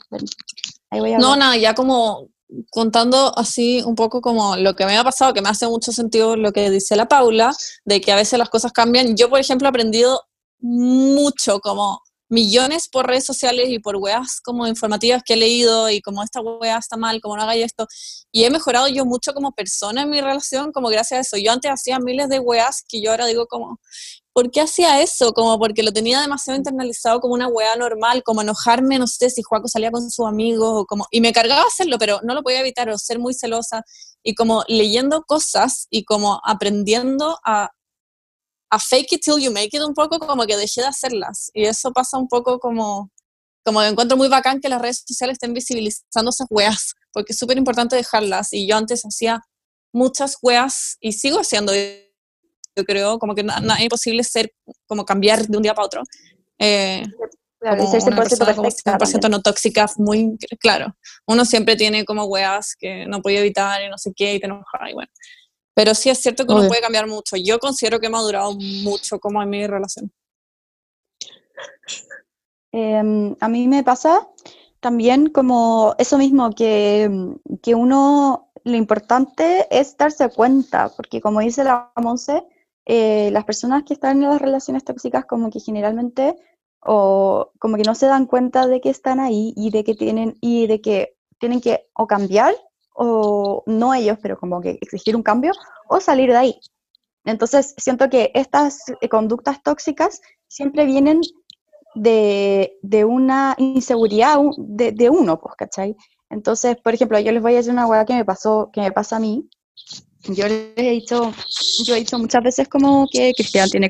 ahí voy a hablar. No, nada, ya como contando así un poco como lo que me ha pasado, que me hace mucho sentido lo que dice la Paula, de que a veces las cosas cambian. Yo, por ejemplo, he aprendido mucho, como millones por redes sociales y por weas como informativas que he leído y como esta wea está mal, como no haga esto, y he mejorado yo mucho como persona en mi relación, como gracias a eso. Yo antes hacía miles de weas que yo ahora digo como, ¿por qué hacía eso? Como porque lo tenía demasiado internalizado como una wea normal, como enojarme, no sé, si Joaco salía con sus amigos o como, y me cargaba hacerlo, pero no lo podía evitar, o ser muy celosa, y como leyendo cosas y como aprendiendo a fake it till you make it un poco, como que dejé de hacerlas, y eso pasa un poco como encuentro muy bacán que las redes sociales estén visibilizando esas weas, porque es súper importante dejarlas, y yo antes hacía muchas weas, y sigo haciendo, yo creo, como que es imposible ser, como cambiar de un día para otro, claro, como una persona como 100% no tóxica, muy claro, uno siempre tiene como weas que no puede evitar, y no sé qué, y te enoja, y bueno. Pero sí es cierto que uno puede cambiar mucho. Yo considero que he madurado mucho como en mi relación. A mí me pasa también como eso mismo, que uno, lo importante es darse cuenta, porque como dice la Monse, las personas que están en las relaciones tóxicas como que generalmente, o como que no se dan cuenta de que están ahí y de que tienen que o cambiar, o no ellos, pero como que exigir un cambio, o salir de ahí. Entonces siento que estas conductas tóxicas siempre vienen de una inseguridad de uno, pues, ¿cachai? Entonces, por ejemplo, yo les voy a decir una hueá que me pasa a mí. Yo les he dicho, muchas veces como que Cristian tiene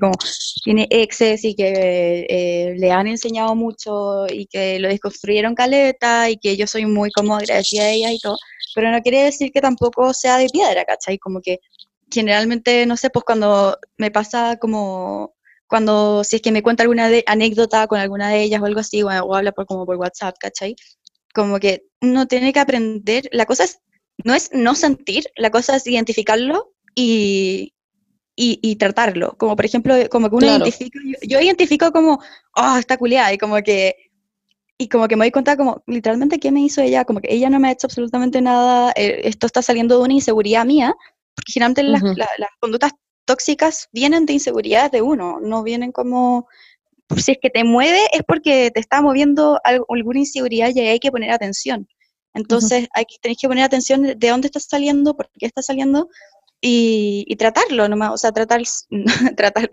exes y que le han enseñado mucho y que lo desconstruyeron caleta y que yo soy muy como agradecida de ellas y todo, pero no quiere decir que tampoco sea de piedra, ¿cachai? Como que generalmente, no sé, pues cuando me pasa como, cuando si es que me cuenta alguna anécdota con alguna de ellas o algo así, o habla por WhatsApp, ¿cachai? Como que uno tiene que aprender, la cosa no es no sentir, la cosa es identificarlo y tratarlo. Como por ejemplo, como que uno identifica, yo identifico como, oh, está culiada, y como que me doy cuenta como, literalmente, ¿qué me hizo ella? Como que ella no me ha hecho absolutamente nada, esto está saliendo de una inseguridad mía, porque generalmente las conductas tóxicas vienen de inseguridades de uno, no vienen como, si es que te mueve es porque te está moviendo alguna inseguridad y hay que poner atención. Entonces tenés que poner atención de dónde está saliendo, por qué está saliendo, y tratarlo nomás, o sea, tratarlo,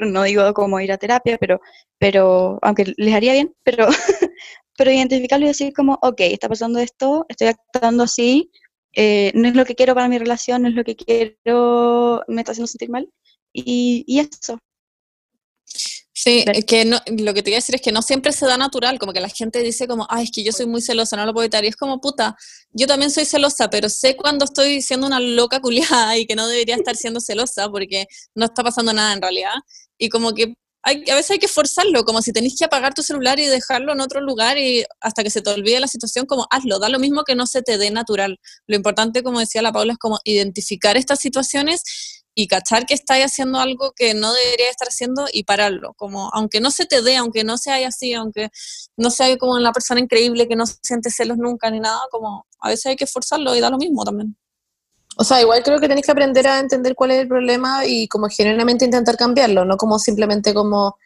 no digo como ir a terapia, pero aunque les haría bien, pero identificarlo y decir como, ok, está pasando esto, estoy actuando así, no es lo que quiero para mi relación, no es lo que quiero, me está haciendo sentir mal, y eso. Sí, es que no, lo que te iba a decir es que no siempre se da natural, como que la gente dice como, ay, es que yo soy muy celosa, no lo puedo evitar, y es como, puta, yo también soy celosa, pero sé cuando estoy siendo una loca culiada y que no debería estar siendo celosa, porque no está pasando nada en realidad, y como que a veces hay que forzarlo, como si tenés que apagar tu celular y dejarlo en otro lugar y hasta que se te olvide la situación, como hazlo, da lo mismo que no se te dé natural. Lo importante, como decía la Paula, es como identificar estas situaciones y cachar que estáis haciendo algo que no debería estar haciendo y pararlo, como aunque no se te dé, aunque no seas así, aunque no seas como la persona increíble que no siente celos nunca ni nada, como a veces hay que forzarlo y da lo mismo también. O sea, igual creo que tenés que aprender a entender cuál es el problema y como genuinamente intentar cambiarlo, no como simplemente como,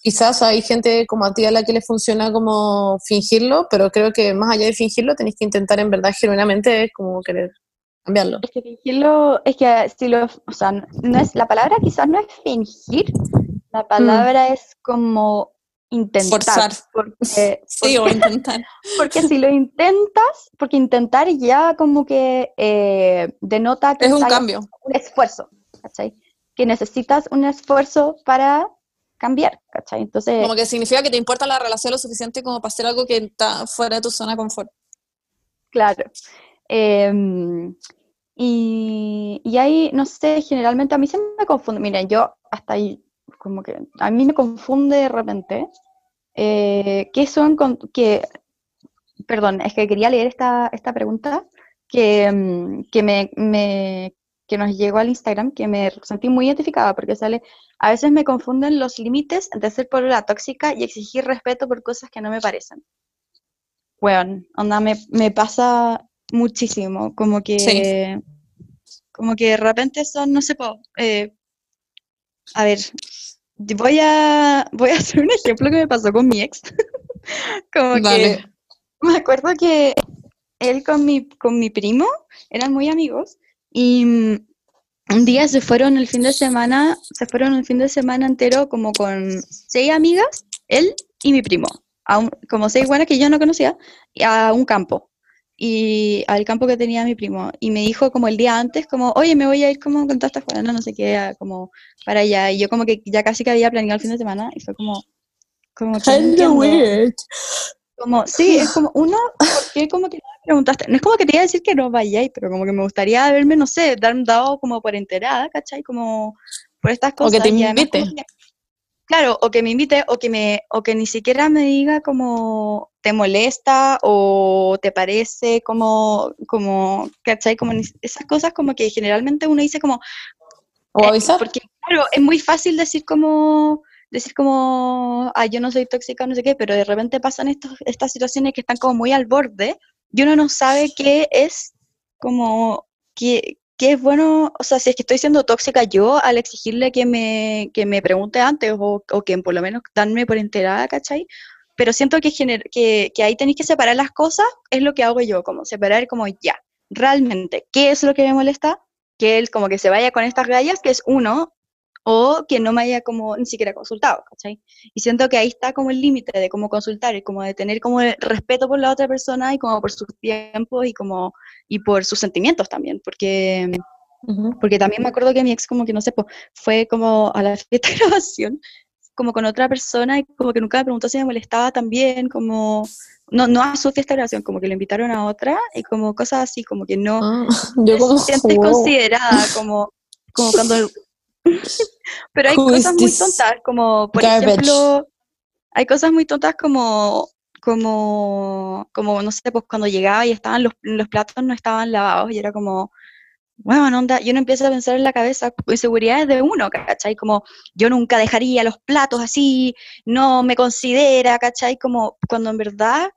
quizás hay gente como a ti a la que le funciona como fingirlo, pero creo que más allá de fingirlo tenés que intentar en verdad genuinamente como querer cambiarlo. Es que fingirlo, es que si lo, o sea, no es, la palabra quizás no es fingir, la palabra es como intentar. Forzar. Porque, o intentar. Porque si lo intentas, porque intentar ya como que denota que es un cambio, un esfuerzo, ¿cachai? Que necesitas un esfuerzo para cambiar, ¿cachai? Entonces, como que significa que te importa la relación lo suficiente como para hacer algo que está fuera de tu zona de confort. Claro. Y ahí, no sé, generalmente a mí se me confunde. Miren, yo hasta ahí, como que a mí me confunde de repente, perdón, es que quería leer esta pregunta que nos llegó al Instagram, que me sentí muy identificada porque sale, a veces me confunden los límites de ser polola tóxica y exigir respeto por cosas que no me parecen. Bueno, onda, me pasa muchísimo, como que, sí, como que de repente son, no sé, a ver, voy a hacer un ejemplo que me pasó con mi ex. Como vale, que me acuerdo que él con mi primo eran muy amigos y un día se fueron el fin de semana entero como con 6 amigas, él y mi primo, como 6 buenas que yo no conocía, a un campo. Y al campo que tenía mi primo, y me dijo como el día antes, como, oye, me voy a ir como con todas estas cosas, no sé qué, como para allá, y yo como que ya casi que había planeado el fin de semana, y fue como no weird. Como, sí, es como, uno, ¿por qué como que no me preguntaste? No es como que te iba a decir que no vayáis, pero como que me gustaría haberme, no sé, dado como por enterada, ¿cachai? Como por estas cosas. O que te invite. Claro, o que me invite, o que ni siquiera me diga como te molesta o te parece como ¿cachai? Como esas cosas como que generalmente uno dice como o avisar, porque claro, es muy fácil decir como yo no soy tóxica, no sé qué, pero de repente pasan estas situaciones que están como muy al borde y uno no sabe qué es como que es bueno, o sea, si es que estoy siendo tóxica yo al exigirle que me pregunte antes o que por lo menos darme por enterada, ¿cachai? Pero siento que ahí tenéis que separar las cosas, es lo que hago yo, como separar como ya, realmente, ¿qué es lo que me molesta? Que él como que se vaya con estas gallas, que es uno, o que no me haya como ni siquiera consultado, ¿cachai? Y siento que ahí está como el límite de cómo consultar y como de tener como el respeto por la otra persona y como por sus tiempos y como... y por sus sentimientos también, porque también me acuerdo que mi ex como que, no sé, pues, fue como a la fiesta de grabación, como con otra persona, y como que nunca me preguntó si me molestaba también, como, no a su fiesta de grabación, como que lo invitaron a otra, y como cosas así, como que no, yo como te sientes considerada, como cuando... Pero hay cosas muy tontas, como, por ejemplo, hay cosas muy tontas como no sé, pues cuando llegaba y estaban los platos no estaban lavados y era como, bueno, onda, yo no empiezo a pensar en la cabeza, inseguridades de uno, ¿cachai? Como, yo nunca dejaría los platos así, no me considera, ¿cachai? Como, cuando en verdad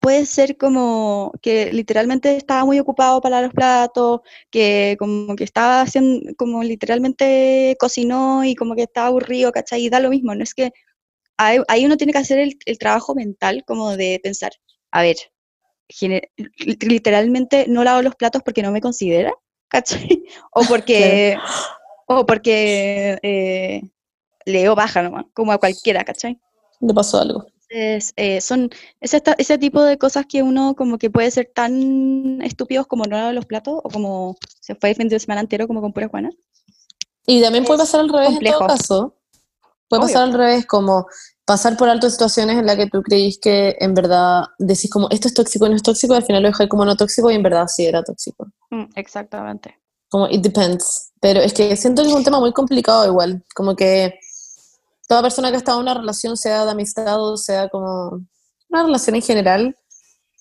puede ser como que literalmente estaba muy ocupado para los platos, que como que estaba haciendo, como literalmente cocinó y como que estaba aburrido, ¿cachai? Y da lo mismo, no es que... Ahí uno tiene que hacer el trabajo mental como de pensar, a ver, literalmente no lavo los platos porque no me considera, ¿cachai? O porque, leo baja nomás, como a cualquiera, ¿cachai? Le pasó algo. Entonces, son ese tipo de cosas que uno como que puede ser tan estúpidos como no lavo los platos o como se fue el fin de semana entero como con pura Juana. Y también puede pasar al revés complejo. En todo caso. Puede Obvio. Pasar al revés, como pasar por altas situaciones en las que tú creís que en verdad decís como esto es tóxico y no es tóxico, y al final lo dejé como no tóxico y en verdad sí era tóxico. Exactamente. Como it depends. Pero es que siento que es un tema muy complicado igual, como que toda persona que ha estado en una relación, sea de amistad o sea como una relación en general,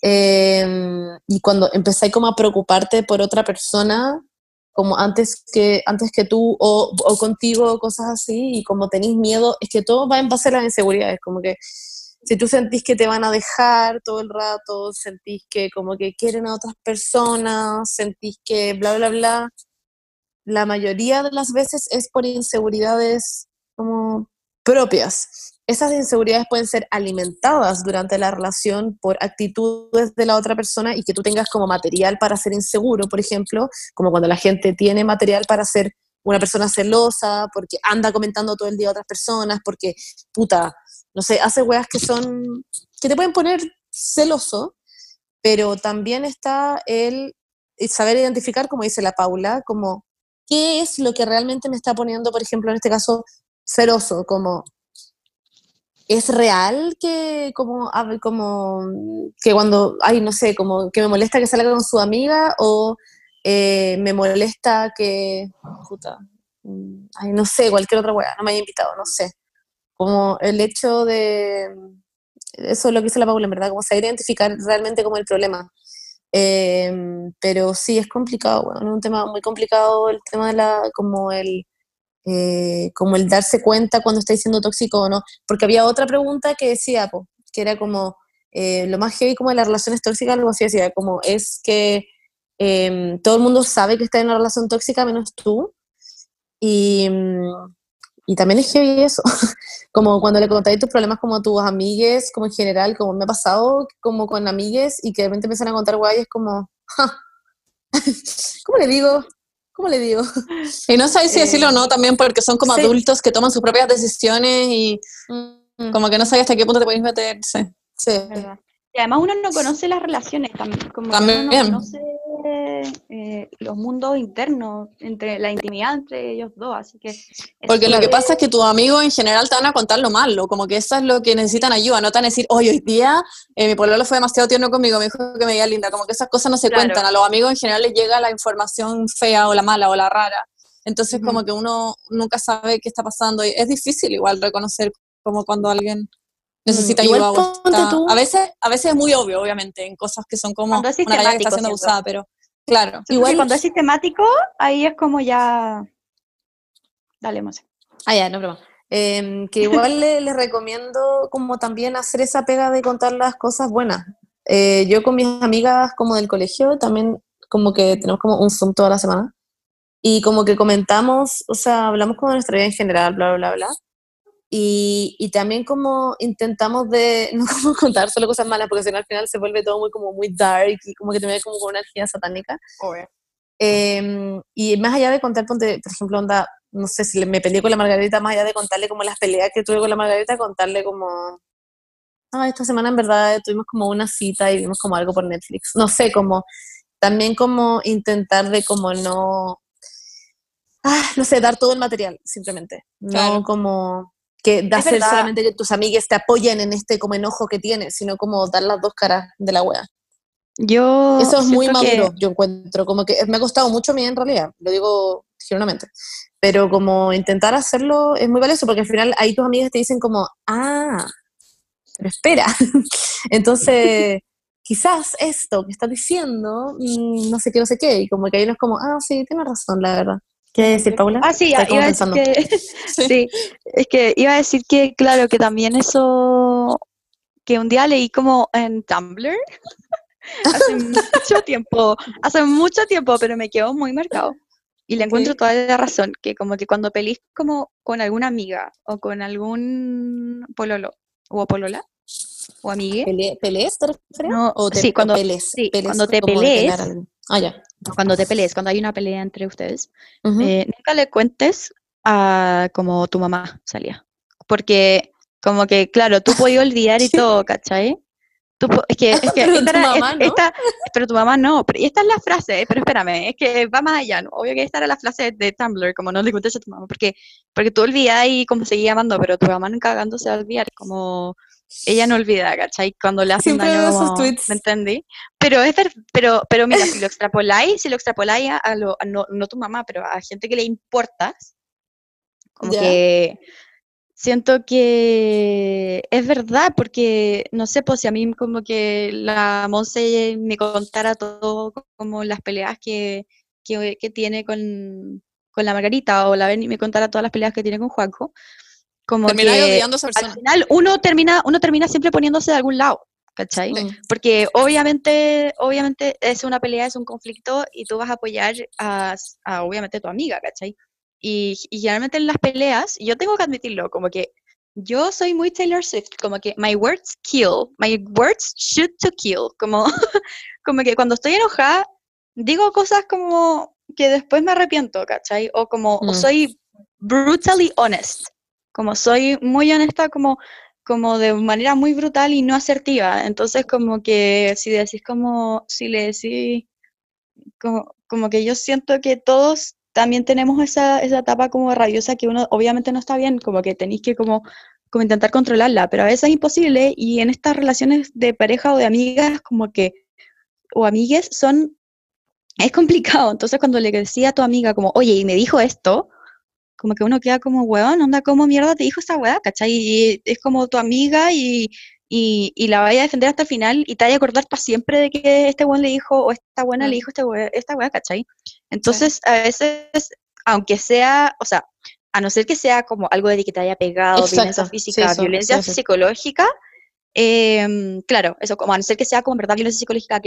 y cuando empezáis como a preocuparte por otra persona, como antes que tú o contigo, cosas así, y como tenís miedo, es que todo va en base a las inseguridades, como que si tú sentís que te van a dejar todo el rato, sentís que como que quieren a otras personas, sentís que bla bla bla, la mayoría de las veces es por inseguridades como propias. Esas inseguridades pueden ser alimentadas durante la relación por actitudes de la otra persona y que tú tengas como material para ser inseguro, por ejemplo, como cuando la gente tiene material para ser una persona celosa, porque anda comentando todo el día a otras personas, porque, puta, no sé, hace weas que son, que te pueden poner celoso, pero también está el saber identificar, como dice la Paula, como qué es lo que realmente me está poniendo, por ejemplo, en este caso, celoso, como... ¿Es real que como que cuando, ay no sé, como que me molesta que salga con su amiga o me molesta que, puta, ay no sé, cualquier otra hueá, no me haya invitado, no sé. Como el hecho de, eso es lo que dice la Paula en verdad, como saber identificar realmente como el problema. Pero sí, es complicado, bueno, es un tema muy complicado el tema de la, como el darse cuenta cuando estáis siendo tóxico o no, porque había otra pregunta que decía, po, que era como lo más heavy como de las relaciones tóxicas, algo así decía, como es que todo el mundo sabe que está en una relación tóxica menos tú, y también es heavy eso, como cuando le contáis tus problemas como a tus amigues, como en general, como me ha pasado como con amigues, y que de repente empiezan a contar guay, es como, ja, ¿cómo le digo? Y no sabéis si decirlo o no también, porque son como adultos que toman sus propias decisiones y como que no sabéis hasta qué punto te podéis meterse. Sí. Y además uno no conoce las relaciones también, como también. Que uno no conoce los mundos internos, entre la intimidad entre ellos dos, así que... Porque lo que pasa es que tus amigos en general te van a contar lo malo, como que eso es lo que necesitan ayuda, no te van a decir, hoy día mi pololo fue demasiado tierno conmigo, me dijo que me veía linda, como que esas cosas no se cuentan, a los amigos en general les llega la información fea o la mala o la rara, entonces como que uno nunca sabe qué está pasando, y es difícil igual reconocer como cuando alguien... necesita ayuda o está... A veces es muy obvio, obviamente, en cosas que son como una galla que está siendo abusada, pero claro. Igual cuando es sistemático, ahí es como ya... Dale, Monse. Ah, ya, no broma. Que igual les recomiendo como también hacer esa pega de contar las cosas buenas. Yo con mis amigas como del colegio, también como que tenemos como un Zoom toda la semana, y como que comentamos, o sea, hablamos como de nuestra vida en general, bla, bla, bla. Y también como intentamos de no como contar solo cosas malas, porque si no al final se vuelve todo muy como muy dark y como que te como con una energía satánica. Y más allá de contar, ponte, por ejemplo, onda, no sé, si me peleé con la Margarita, más allá de contarle como las peleas que tuve con la Margarita, contarle como, ah, esta semana en verdad tuvimos como una cita y vimos como algo por Netflix. No sé, como también como intentar de como no sé, dar todo el material, simplemente. Claro. No como... que de hacer solamente que tus amigas te apoyen en este como enojo que tienes, sino como dar las dos caras de la wea. Yo eso es muy maduro, yo encuentro, como que me ha costado mucho a mí en realidad, lo digo genuinamente, pero como intentar hacerlo es muy valioso, porque al final ahí tus amigas te dicen como, ah, pero espera, entonces quizás esto que estás diciendo, no sé qué, y como que ahí no es como, ah, sí, tienes razón, la verdad. ¿Quieres decir, Paula? Ah, sí, iba a decir que, sí, es que iba a decir que, claro, que también eso, que un día leí como en Tumblr, hace mucho tiempo, pero me quedó muy marcado, y le encuentro toda la razón, que como que cuando peleís como con alguna amiga, o con algún pololo, o polola, o amigue. ¿Pelees, te refieres? No, sí, cuando pelees. Sí, cuando te pelees. Cuando hay una pelea entre ustedes, nunca le cuentes a como tu mamá salía, porque como que claro, tú podías olvidar y todo, ¿cachai? Es que pero, pero tu mamá no, pero, y esta es la frase, pero espérame, es que va más allá, ¿no? Obvio que esta era la frase de Tumblr, como no le cuentes a tu mamá, porque tú olvidás y como seguías amando, pero tu mamá nunca cagándose a olvidar, como... Ella no olvida, ¿cachai? Cuando le hacen daño como, ¿me entendí? Pero mira, si lo extrapoláis no tu mamá, pero a gente que le importas, como que Siento que es verdad, porque no sé, pues si a mí como que la Monse me contara todo, como las peleas que tiene con la Margarita, o la Bernie me contara todas las peleas que tiene con Joaco, como terminar que odiando a esa persona. Al final uno termina siempre poniéndose de algún lado, ¿cachai? Sí. Porque obviamente es una pelea, es un conflicto, y tú vas a apoyar a obviamente tu amiga, ¿cachai? Y generalmente en las peleas, yo tengo que admitirlo, como que yo soy muy Taylor Swift, como que my words kill, my words shoot to kill, como que cuando estoy enojada, digo cosas como que después me arrepiento, ¿cachai? O como o soy brutally honest, como soy muy honesta, como de manera muy brutal y no asertiva. Entonces como que como que yo siento que todos también tenemos esa etapa como rabiosa que uno obviamente no está bien, como que tenéis que como intentar controlarla, pero a veces es imposible, y en estas relaciones de pareja o de amigas como que, o amigues, es complicado. Entonces cuando le decía a tu amiga como, oye, y me dijo esto, como que uno queda como, weón, onda, ¿cómo mierda te dijo esa weá? ¿Cachai? Y es como tu amiga y la vaya a defender hasta el final, y te vaya a acordar para siempre de que este weón le dijo, o esta buena le dijo esta weá, ¿cachai? Entonces, sí. A veces, aunque sea, o sea, a no ser que sea como algo de que te haya pegado, exacto, violencia física, sí, eso, violencia sí, psicológica, claro, eso, como a no ser que sea como verdad violencia psicológica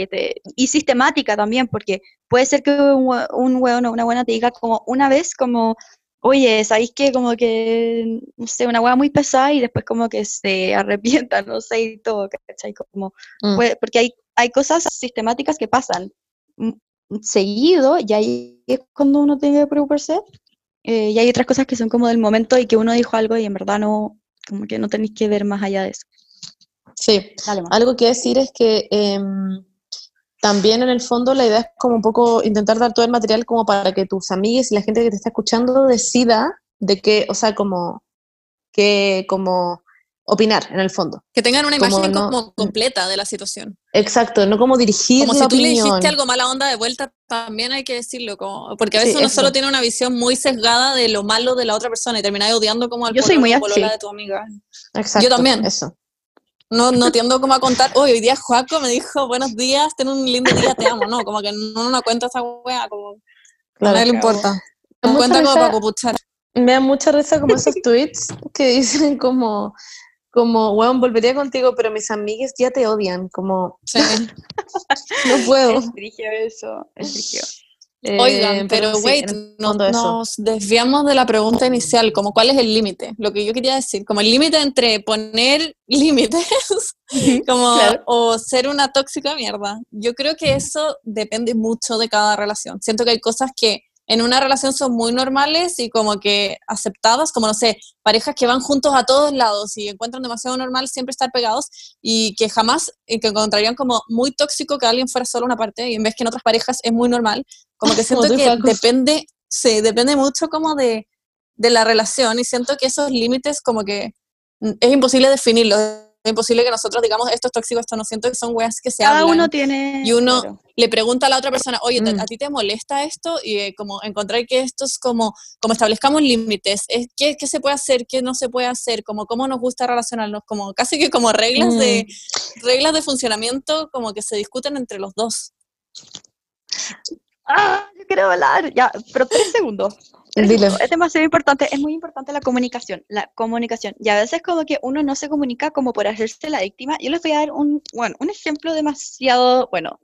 y sistemática también, porque puede ser que un weón o una buena te diga como una vez como, oye, ¿sabéis qué? Como que, no sé, una hueá muy pesada, y después como que se arrepienta, no sé, y todo, ¿cachai? Como, porque hay cosas sistemáticas que pasan seguido, y ahí es cuando uno tiene que preocuparse, y hay otras cosas que son como del momento, y que uno dijo algo y en verdad no, como que no tenéis que ver más allá de eso. Sí, algo que decir es que también en el fondo la idea es como un poco intentar dar todo el material como para que tus amigas y la gente que te está escuchando decida de qué, o sea, como opinar en el fondo. Que tengan una imagen como completa de la situación. Exacto, no como dirigir la opinión. Como si tú le dijiste algo mala onda de vuelta, también hay que decirlo, como, porque a veces sí, uno solo tiene una visión muy sesgada de lo malo de la otra persona y terminas odiando como al polola de tu amiga. Exacto, yo también. Eso. No tiendo como a contar, hoy día Joaco me dijo, buenos días, ten un lindo día, te amo, no, como que no cuenta esa wea, como, claro, a nadie le importa, no cuenta como para copuchar. Me da mucha risa como esos tweets que dicen como, weón, volvería contigo, pero mis amigues ya te odian, como, sí. No puedo. Es frigio. Oigan, pero wait, sí, nos desviamos de la pregunta inicial, como cuál es el límite, lo que yo quería decir, como el límite entre poner límites, como claro, o ser una tóxica mierda. Yo creo que eso depende mucho de cada relación. Siento que hay cosas que en una relación son muy normales y como que aceptadas, como no sé, parejas que van juntos a todos lados y encuentran demasiado normal siempre estar pegados, y que jamás, que encontrarían como muy tóxico que alguien fuera solo una parte, y en vez que en otras parejas es muy normal. Como que siento que depende mucho como de la relación, y siento que esos límites como que es imposible definirlos, es imposible que nosotros digamos esto es tóxico, esto no, siento que son weas que se hablan. Cada uno tiene... Y uno le pregunta a la otra persona, oye, ¿a ti te molesta esto? Y como encontrar que esto es como establezcamos límites, es qué se puede hacer, qué no se puede hacer, como cómo nos gusta relacionarnos, como casi que como reglas de funcionamiento como que se discuten entre los dos. ¡Ah! Yo quiero hablar. Ya, pero 3 segundos. Es demasiado importante, es muy importante la comunicación. Y a veces como que uno no se comunica como por hacerse la víctima. Yo les voy a dar un ejemplo demasiado, bueno,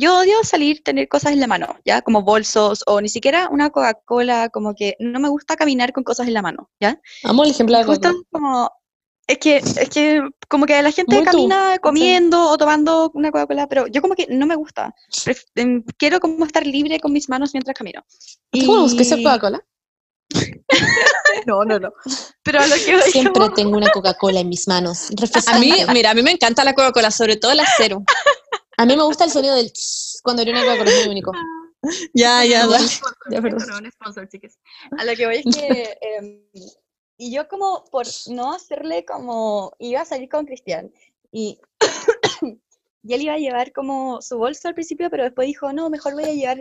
yo odio salir, tener cosas en la mano, ¿ya? Como bolsos, o ni siquiera una Coca-Cola, como que no me gusta caminar con cosas en la mano, ¿ya? Amo el ejemplo de Coca-Cola. Justo como... Es que como que la gente camina comiendo o tomando una Coca-Cola, pero yo como que no me gusta. Quiero como estar libre con mis manos mientras camino. ¿Cómo busques esa Coca-Cola? No. Pero a lo que voy siempre como... tengo una Coca-Cola en mis manos. A mí, mira, a mí me encanta la Coca-Cola, sobre todo la cero. A mí me gusta el sonido del cuando abrió una Coca-Cola, es muy único. Ya, perdón. No, un sponsor, chicas. A lo que voy es que... Y yo como por no hacerle como... Iba a salir con Cristian. Y él iba a llevar como su bolso al principio, pero después dijo, no, mejor voy a llevar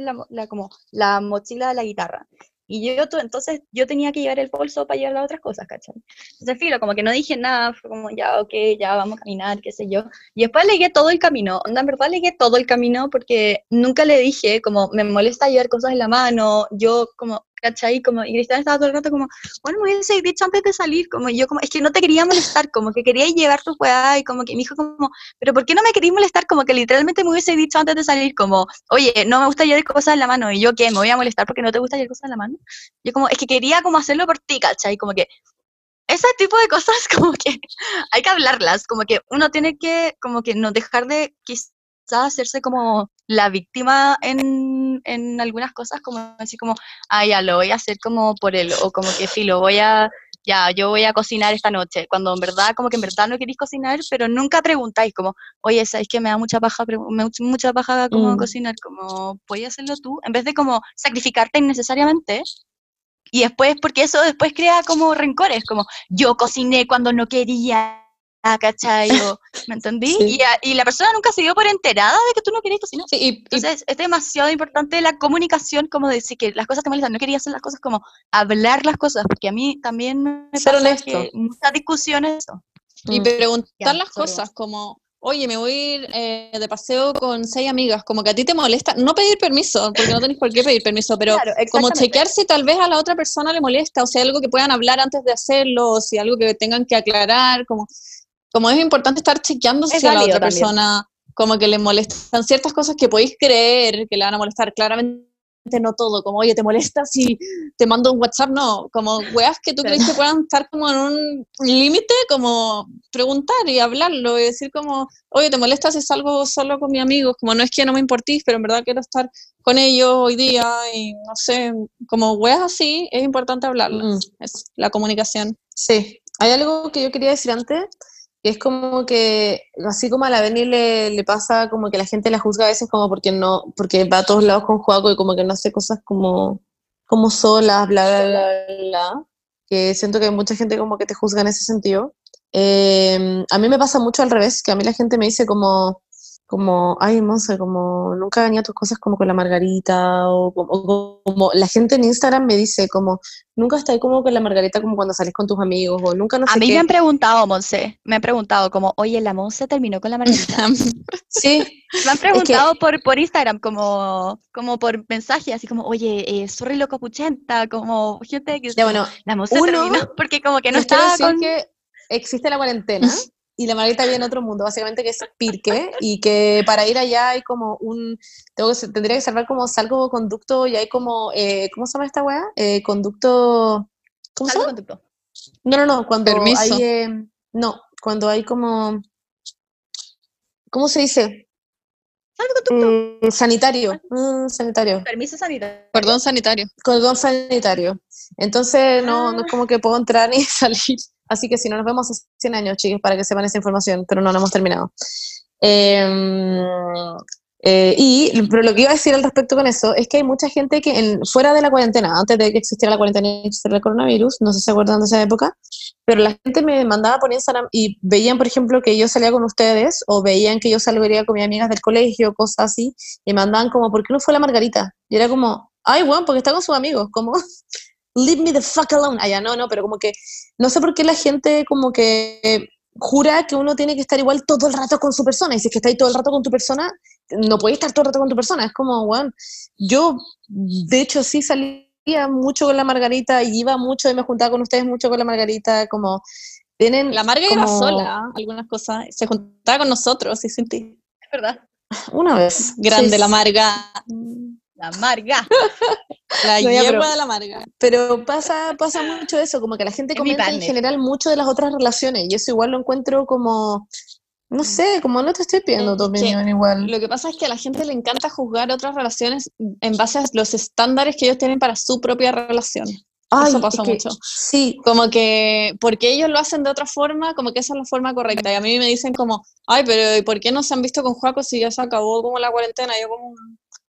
la mochila de la guitarra. Y yo, entonces, yo tenía que llevar el bolso para llevar las otras cosas, ¿cachai? Entonces, filo, como que no dije nada, fue como, ya, ok, ya, vamos a caminar, qué sé yo. Y después alegué todo el camino, onda, en verdad alegué todo el camino, porque nunca le dije, como, me molesta llevar cosas en la mano, yo, como, ¿cachai? Como, y Cristian estaba todo el rato como, bueno, me hubiese dicho antes de salir, como, y yo como, es que no te quería molestar, como que quería llevar tu weá, y como que me dijo como, pero ¿por qué no me querías molestar? Como que literalmente me hubiese dicho antes de salir, como, oye, no me gusta llevar cosas en la mano, y yo, ¿qué? ¿Me voy a molestar porque no te gusta llevar cosas en la mano? Yo como, es que quería como hacerlo por ti, ¿cachai? Como que ese tipo de cosas como que hay que hablarlas, como que uno tiene que, como que no dejar de quizás hacerse como la víctima en algunas cosas, como así como, ah, ya, lo voy a hacer como por él, o como que filo, voy a, ya, yo voy a cocinar esta noche, cuando en verdad, como que en verdad no queréis cocinar, pero nunca preguntáis, como, oye, ¿sabéis que me da mucha paja, como cocinar, como, ¿puedes hacerlo tú? En vez de como sacrificarte innecesariamente, y después, porque eso después crea como rencores, como, yo cociné cuando no quería, ¿cachai? ¿Me entendí? Sí. Y la persona nunca se dio por enterada de que tú no querías cocinar. Sí, entonces es demasiado importante la comunicación, como decir que las cosas te molestan, no quería hacer las cosas, como hablar las cosas, porque a mí también me pasa que muchas discusiones. Y preguntar las cosas, como, oye, me voy a ir de paseo con 6 amigas, como que a ti te molesta, no pedir permiso, porque no tenés por qué pedir permiso, pero claro, como chequear si tal vez a la otra persona le molesta, o si hay algo que puedan hablar antes de hacerlo, o si hay algo que tengan que aclarar, como es importante estar chequeando si a la otra persona como que le molestan ciertas cosas que podéis creer que le van a molestar, claramente no todo, como, oye, ¿te molesta si te mando un WhatsApp? No, como weas que tú crees que puedan estar como en un límite, como preguntar y hablarlo, y decir como, oye, ¿te molesta si salgo solo con mis amigos? Como, no es que no me importís, pero en verdad quiero estar con ellos hoy día, y no sé, como weas así, es importante hablarlas, es la comunicación. Sí, hay algo que yo quería decir antes, es como que, así como a la Benny le pasa como que la gente la juzga a veces como porque va a todos lados con Joaco y como que no hace cosas como solas, bla, bla, bla, bla, que siento que hay mucha gente como que te juzga en ese sentido. A mí me pasa mucho al revés, que a mí la gente me dice como ay, Monse, como nunca venía tus cosas como con la Margarita, o como la gente en Instagram me dice como, nunca estás como con la Margarita como cuando sales con tus amigos, o nunca no sé qué. A mí me han preguntado, Monse, como, oye, la Monse terminó con la Margarita. Sí. Me han preguntado, es que por Instagram, como por mensaje, así como, oye, sorry loco puchenta, como gente que, ya, bueno, la Monse terminó, porque como que no estaba con... que existe la cuarentena. Y la Margarita vive en otro mundo, básicamente, que es Pirque, y que para ir allá hay como tendría que salvar como salvoconducto, y hay como, ¿cómo se llama esta weá? Conducto, ¿cómo se llama? Salvoconducto. No, cuando permiso. Hay, cuando hay como, ¿cómo se dice? Salvoconducto. Sanitario, sanitario. Permiso sanitario. Cordón sanitario. Cordón sanitario. Entonces, no es como que puedo entrar ni salir. Así que si no, nos vemos hace 100 años, chicos, para que sepan esa información, pero no la hemos terminado. Pero lo que iba a decir al respecto con eso es que hay mucha gente que fuera de la cuarentena, antes de que existiera la cuarentena y existiera el coronavirus, no sé si se acuerdan de esa época, pero la gente me mandaba por Instagram y veían, por ejemplo, que yo salía con ustedes, o veían que yo saliría con mis amigas del colegio, cosas así, y me mandaban como, ¿por qué no fue la Margarita? Y era como, ay, bueno, porque está con sus amigos, como... Leave me the fuck alone. Allá no, pero como que no sé por qué la gente como que jura que uno tiene que estar igual todo el rato con su persona, y si es que está ahí todo el rato con tu persona, no podés estar todo el rato con tu persona. Es como, bueno, yo de hecho sí salía mucho con la Margarita, y iba mucho, y me juntaba con ustedes mucho con la Margarita, como tienen... La Margarita iba sola, algunas cosas, se juntaba con nosotros, sí, sin ti. Es verdad. Una vez. Grande sí. La Marga. La Marga. La hierba de la Marga. Pero pasa mucho eso, como que la gente comenta en general mucho de las otras relaciones, y eso igual lo encuentro como, no sé, como no te estoy pidiendo tu opinión igual. Lo que pasa es que a la gente le encanta juzgar otras relaciones en base a los estándares que ellos tienen para su propia relación. Ay, eso pasa mucho. Sí. Como que, porque ellos lo hacen de otra forma, como que esa es la forma correcta, y a mí me dicen como, ay, pero ¿y por qué no se han visto con Joaco si ya se acabó como la cuarentena? Yo como...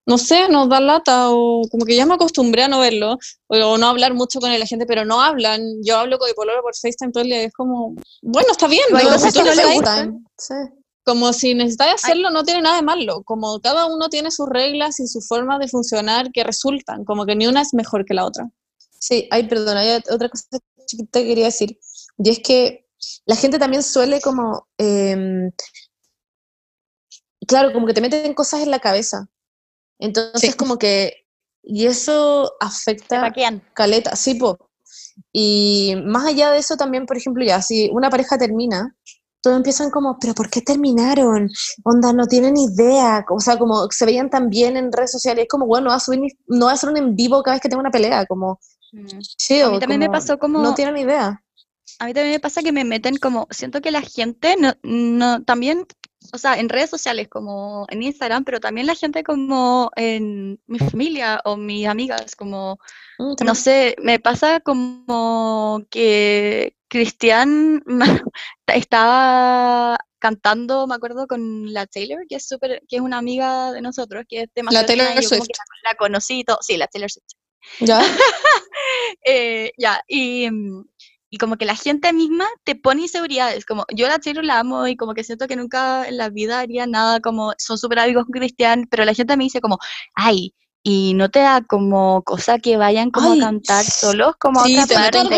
No sé, nos da lata, o como que ya me acostumbré a no verlo, o no hablar mucho con la gente, pero no hablan. Yo hablo con mi pololo por FaceTime todo el día, y es como, bueno, está bien, no, cosas que no le gustan. Sí. Como si necesitáis hacerlo, no tiene nada de malo, como cada uno tiene sus reglas y su forma de funcionar que resultan, como que ni una es mejor que la otra. Sí, ay, perdón, hay otra cosa chiquita que quería decir, y es que la gente también suele como, claro, como que te meten cosas en la cabeza, entonces sí, como que, y eso afecta caleta, sí, po. Y más allá de eso también, por ejemplo, ya, si una pareja termina, todos empiezan como, pero ¿por qué terminaron? Onda, no tienen idea, o sea, como se veían tan bien en redes sociales, es como, bueno, no va a subir, no va a hacer un en vivo cada vez que tenga una pelea, como, chido. A mí también como, me pasó como... No tienen idea. A mí también me pasa que me meten como, siento que la gente, no también, o sea, en redes sociales, como en Instagram, pero también la gente como en mi familia o mis amigas, como, no sé, me pasa como que Cristian estaba cantando, me acuerdo, con la Taylor, que es una amiga de nosotros, que es demasiado... La Taylor Swift. La conocí y todo, sí, la Taylor Swift. ¿Ya? Ya, y como que la gente misma te pone inseguridades, como yo la Taylor la amo y como que siento que nunca en la vida haría nada, como son súper amigos con Cristian, pero la gente me dice como, ay, y no te da como cosa que vayan como ay, a cantar solos, como sí, a cantar.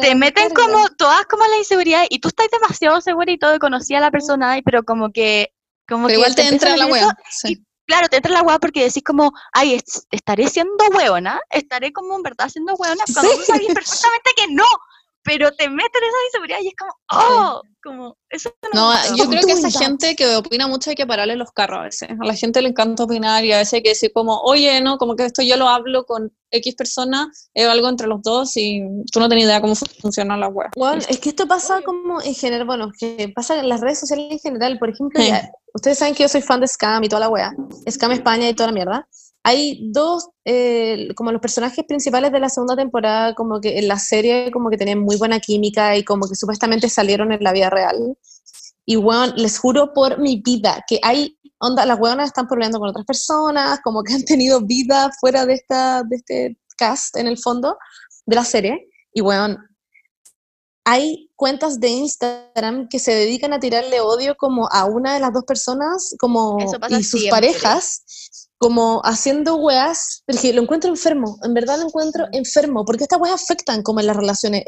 Te meten como todas como la inseguridad y tú estás demasiado segura y todo, y conocí a la persona, pero como que igual te entra la hueá. Sí. Claro, te entra la hueá porque decís como, ay, estaré siendo hueona, estaré como en verdad siendo hueona, cuando sí, tú sabes perfectamente que no, pero te meten esa inseguridad y es como, oh, sí, como, eso no... No, yo creo que esa gente que opina mucho hay que pararle los carros a veces, a la gente le encanta opinar y a veces hay que decir como, oye, no, como que esto yo lo hablo con X persona, es algo entre los dos y tú no tenés idea cómo funcionan las hueas. Bueno, es que esto pasa como en general, bueno, que pasa en las redes sociales en general, por ejemplo, sí, ya, ustedes saben que yo soy fan de Skam y toda la wea, Skam España y toda la mierda. Hay dos, como los personajes principales de la segunda temporada, como que en la serie como que tenían muy buena química y como que supuestamente salieron en la vida real. Y weón, les juro por mi vida que hay, onda, las weonas están peleando con otras personas, como que han tenido vida fuera de este cast en el fondo de la serie. Y weón, hay cuentas de Instagram que se dedican a tirarle odio como a una de las dos personas, como y sus parejas, como haciendo weas, porque lo encuentro enfermo, en verdad lo encuentro enfermo, porque estas weas afectan como en las relaciones.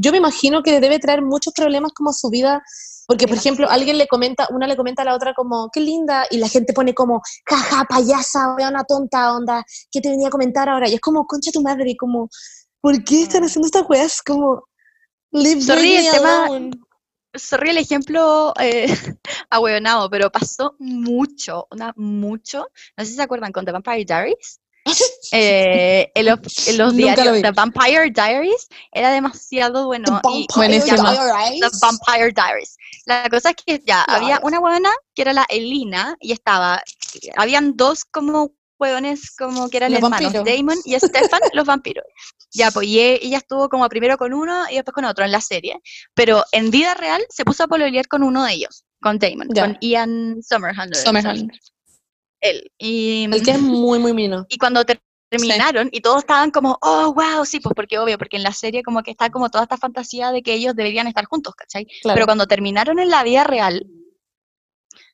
Yo me imagino que debe traer muchos problemas como a su vida, porque por ejemplo alguien le comenta, una le comenta a la otra como, qué linda, y la gente pone como, jaja, payasa, weona tonta, onda, ¿qué te venía a comentar ahora? Y es como, concha tu madre, como, ¿por qué están haciendo estas weas? Como, sorry el ejemplo ahueonado, pero pasó mucho. No sé si se acuerdan con The Vampire Diaries. Los diarios The Vampire Diaries era demasiado bueno. The Vampire Diaries. La cosa es que ya había una hueona que era la Elina y habían dos como hueones como que eran los hermanos, vampiros. Damon y Stefan, los vampiros. Ya, pues, y ella estuvo como primero con uno y después con otro en la serie, pero en vida real se puso a pololear con uno de ellos, con Damon, ya, con Ian Somerhalder. Él. Y, el que es muy, muy mino. Y cuando terminaron, sí, y todos estaban como, oh, wow, sí, pues porque obvio, porque en la serie como que está como toda esta fantasía de que ellos deberían estar juntos, ¿cachai? Claro. Pero cuando terminaron en la vida real...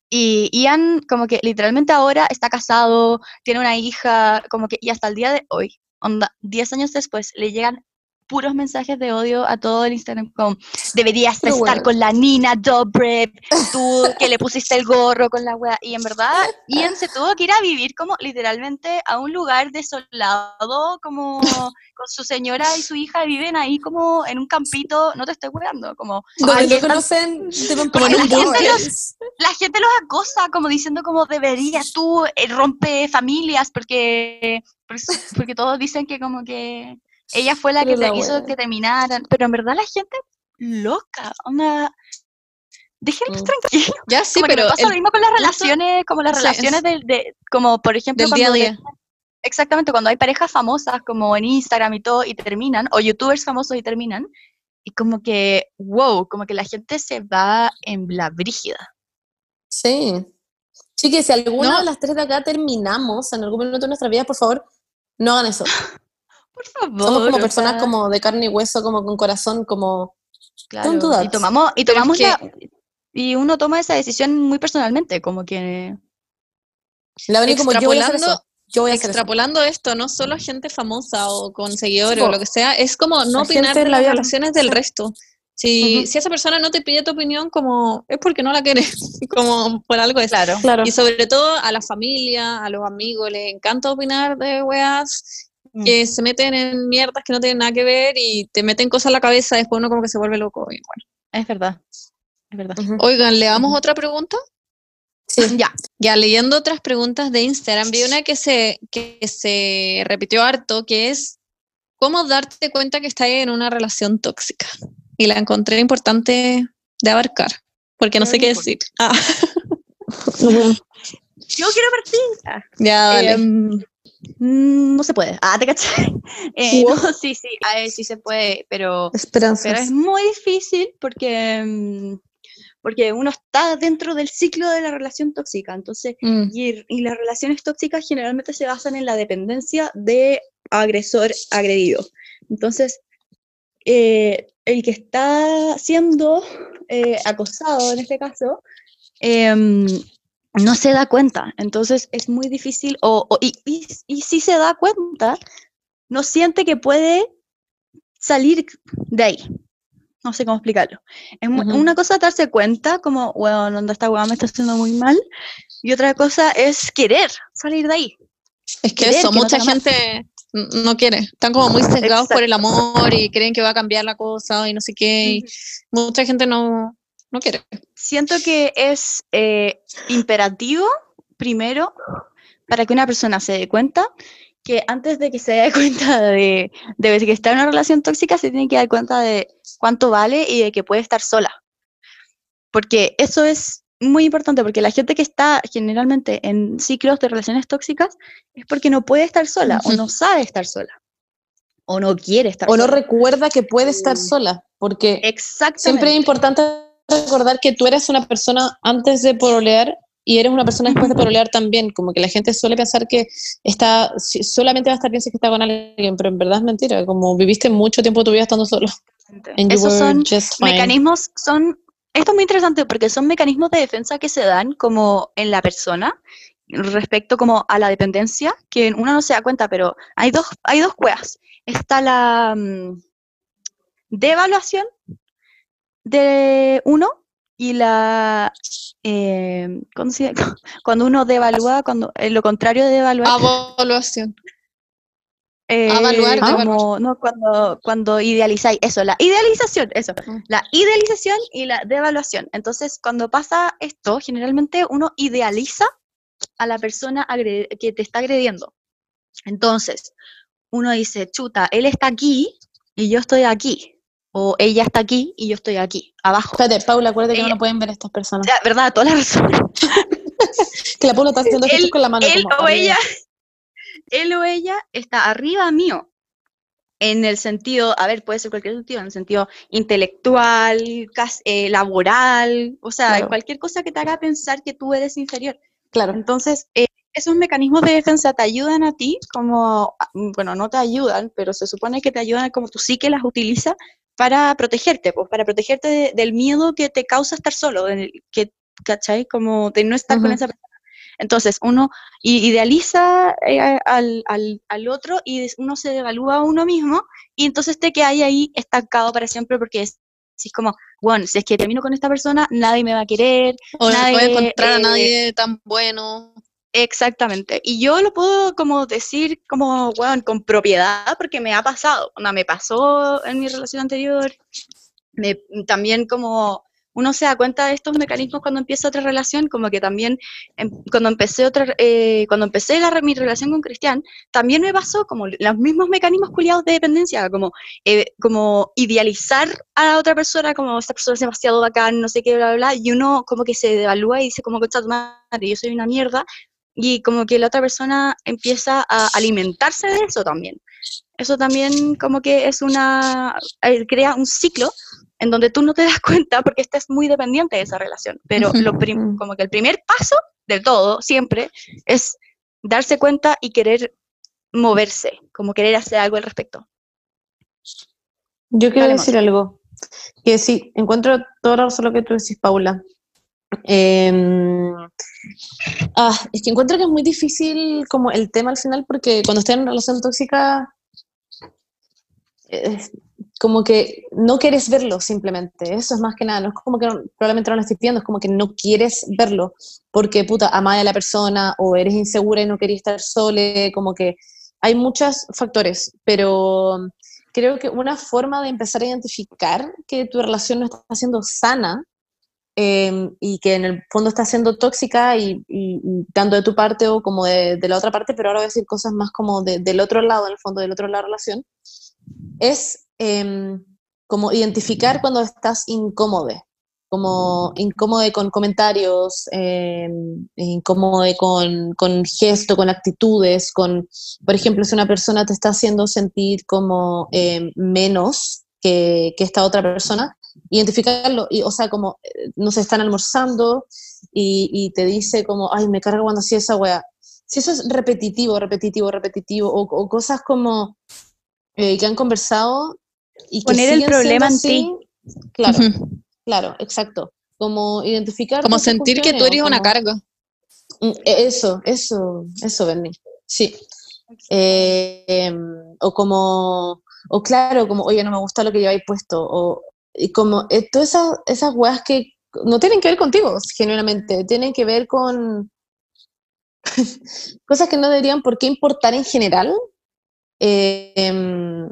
Y Ian como que literalmente ahora está casado, tiene una hija, como que y hasta el día de hoy, onda, 10 años después, le llegan puros mensajes de odio a todo el Instagram como, deberías estar con la Nina Dobrev, tú que le pusiste el gorro con la wea, y en verdad Ian se tuvo que ir a vivir como literalmente a un lugar desolado, como con su señora y su hija, viven ahí como en un campito, no te estoy weando, como donde no conocen, la gente los acosa como diciendo como, deberías tú romper familias, porque todos dicen que como que ella fue la que hizo que terminaran, pero en verdad la gente loca, onda, déjenlos tranquilos. Ya sí, como pero que me pasa lo mismo con las relaciones, como las relaciones como por ejemplo cuando día. Exactamente, cuando hay parejas famosas como en Instagram y todo y terminan, o youtubers famosos y terminan, y como que wow, como que la gente se va en la brígida. Sí. Chiques, si alguna de las tres de acá terminamos en algún momento de nuestra vida, por favor, no hagan eso. Por favor. Somos como personas como de carne y hueso, como con corazón, como... Claro, y tomamos y uno toma esa decisión muy personalmente, como que... La verdad, como yo voy a hacer eso. yo voy a hacer extrapolando eso. Esto, no solo gente famosa o con seguidores o lo que sea, es como no opinar de las relaciones del resto. Si, si esa persona no te pide tu opinión, como es porque no la quieres, como por algo es. Claro, claro. Y sobre todo a la familia, a los amigos, les encanta opinar de weas que se meten en mierdas que no tienen nada que ver y te meten cosas en la cabeza, después uno como que se vuelve loco. Y bueno. Es verdad, es verdad. Oigan, ¿le damos otra pregunta? Sí. Ya, leyendo otras preguntas de Instagram, vi una que se repitió harto, que es, ¿cómo darte cuenta que estás en una relación tóxica? Y la encontré importante de abarcar, porque no sé qué decir. Ah. Yo quiero partir. Ah. Ya, vale. No se puede. Ah, ¿te caché? No, sí, a ver, sí se puede, pero es muy difícil porque uno está dentro del ciclo de la relación tóxica, entonces, y las relaciones tóxicas generalmente se basan en la dependencia de agresor-agredido. Entonces, el que está siendo acosado en este caso no se da cuenta, entonces es muy difícil, y si se da cuenta, no siente que puede salir de ahí, no sé cómo explicarlo. Es una cosa darse cuenta, como, bueno, esta hueá me está haciendo muy mal, y otra cosa es querer salir de ahí. Es que querer, eso, que mucha gente... no quiere, están como muy sesgados por el amor y creen que va a cambiar la cosa y no sé qué, y mucha gente no quiere. Siento que es imperativo, primero, para que una persona se dé cuenta, que antes de que se dé cuenta de que está en una relación tóxica, se tiene que dar cuenta de cuánto vale y de que puede estar sola. Porque eso es muy importante, porque la gente que está generalmente en ciclos de relaciones tóxicas es porque no puede estar sola, o no sabe estar sola, o no quiere estar sola. O no recuerda que puede estar sola, porque siempre es importante recordar que tú eres una persona antes de pololear y eres una persona después de pololear también, como que la gente suele pensar que está solamente va a estar bien si está con alguien, pero en verdad es mentira, como viviste mucho tiempo de tu vida estando solo. Esos son mecanismos, esto es muy interesante porque son mecanismos de defensa que se dan como en la persona respecto como a la dependencia, que uno no se da cuenta, pero hay dos cuevas. Está la devaluación de uno y la cuando uno devalúa, cuando lo contrario de devaluar. Avaluación. Evaluar, como, no, cuando idealizáis, eso, la idealización, la idealización y la devaluación. Entonces, cuando pasa esto, generalmente uno idealiza a la persona que te está agrediendo. Entonces, uno dice, chuta, él está aquí y yo estoy aquí. O ella está aquí y yo estoy aquí, abajo. Espérate, Paula, acuérdate que no pueden ver a estas personas. La verdad, toda la razón. Que la Paula está haciendo gestos con la mano. Él como, o ella... Él o ella está arriba mío, en el sentido, a ver, puede ser cualquier sentido, en el sentido intelectual, laboral, o sea, claro, cualquier cosa que te haga pensar que tú eres inferior. Claro. Entonces, esos mecanismos de defensa te ayudan a ti, como, bueno, no te ayudan, pero se supone que te ayudan, como tu psique las utiliza para protegerte, pues, para protegerte del miedo que te causa estar solo, que, ¿cachai? Como de no estar con esa persona. Entonces uno idealiza al otro y uno se devalúa a uno mismo y entonces te quedas ahí estancado para siempre porque es como, bueno, si es que termino con esta persona, nadie me va a querer. O nadie, no voy a encontrar a nadie tan bueno. Exactamente. Y yo lo puedo como decir como, bueno, con propiedad porque me ha pasado. O sea, me pasó en mi relación anterior. También como... Uno se da cuenta de estos mecanismos cuando empieza otra relación, como que también cuando empecé mi relación con Cristian, también me pasó como los mismos mecanismos culiados de dependencia, como idealizar a la otra persona, como esta persona es demasiado bacán, no sé qué, bla, bla, bla, y uno como que se devalúa y dice como, concha tu madre, yo soy una mierda, y como que la otra persona empieza a alimentarse de eso también. Eso también como que es crea un ciclo en donde tú no te das cuenta porque estás muy dependiente de esa relación, pero como que el primer paso de todo, siempre, es darse cuenta y querer moverse, como querer hacer algo al respecto. Yo quiero decir algo, que sí, encuentro todo lo que tú decís, Paula. Es que encuentro que es muy difícil como el tema al final, porque cuando estás en una relación tóxica, como que no quieres verlo simplemente, eso es más que nada, no es como que no, probablemente no lo estés viendo, es como que no quieres verlo, porque puta, amás a la persona, o eres insegura y no querías estar sola, como que hay muchos factores, pero creo que una forma de empezar a identificar que tu relación no está siendo sana, y que en el fondo está siendo tóxica y tanto de tu parte o como de la otra parte, pero ahora voy a decir cosas más como del otro lado, en el fondo del otro lado de la relación, es como identificar cuando estás incómodo, como incómodo con comentarios, incómodo con gestos, con actitudes, con, por ejemplo, si una persona te está haciendo sentir como menos que esta otra persona, identificarlo, y, o sea, como no se están almorzando y te dice como, ay, me carga cuando hacía esa weá. Si eso es repetitivo, o cosas como que han conversado y que poner el problema en ti. Claro, uh-huh. Claro, exacto. Como identificar. Como sentir que tú eres como una carga. Eso, Bernie. Sí. O como, o claro, como, oye, no me gusta lo que lleváis puesto, o y como todas esas weas que no tienen que ver contigo, generalmente tienen que ver con cosas que no deberían por qué importar en general. Eso,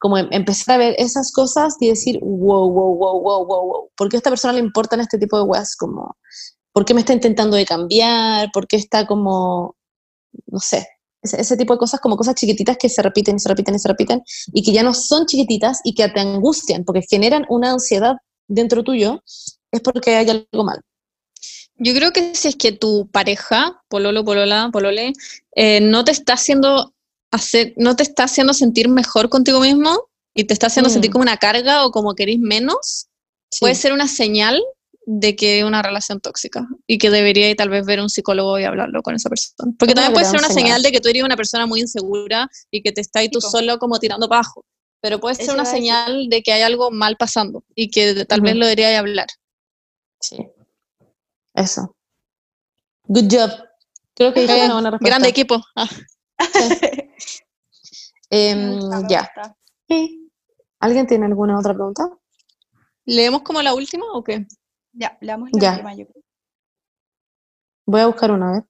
como empezar a ver esas cosas y decir, wow, ¿por qué a esta persona le importan este tipo de weas? Como, ¿por qué me está intentando de cambiar? ¿Por qué está como, no sé? Ese tipo de cosas, como cosas chiquititas que se repiten, y que ya no son chiquititas y que te angustian, porque generan una ansiedad dentro tuyo, es porque hay algo mal. Yo creo que si es que tu pareja, pololo, polola, polole, no te está haciendo sentir mejor contigo mismo, y te está haciendo sentir como una carga, o como que eres menos, sí, puede ser una señal de que es una relación tóxica y que debería tal vez ver un psicólogo y hablarlo con esa persona, porque también puede ser una señal de que tú eres una persona muy insegura y que te está ahí tú solo como tirando para abajo, pero puede ser una señal de que hay algo mal pasando y que tal vez lo debería hablar. Sí, eso. Good job, creo que hay una buena respuesta. Grande equipo. Sí. Ya, sí. ¿Alguien tiene alguna otra pregunta? ¿Leemos como la última o qué? Ya, leamos la última, yo creo. Voy a buscar una,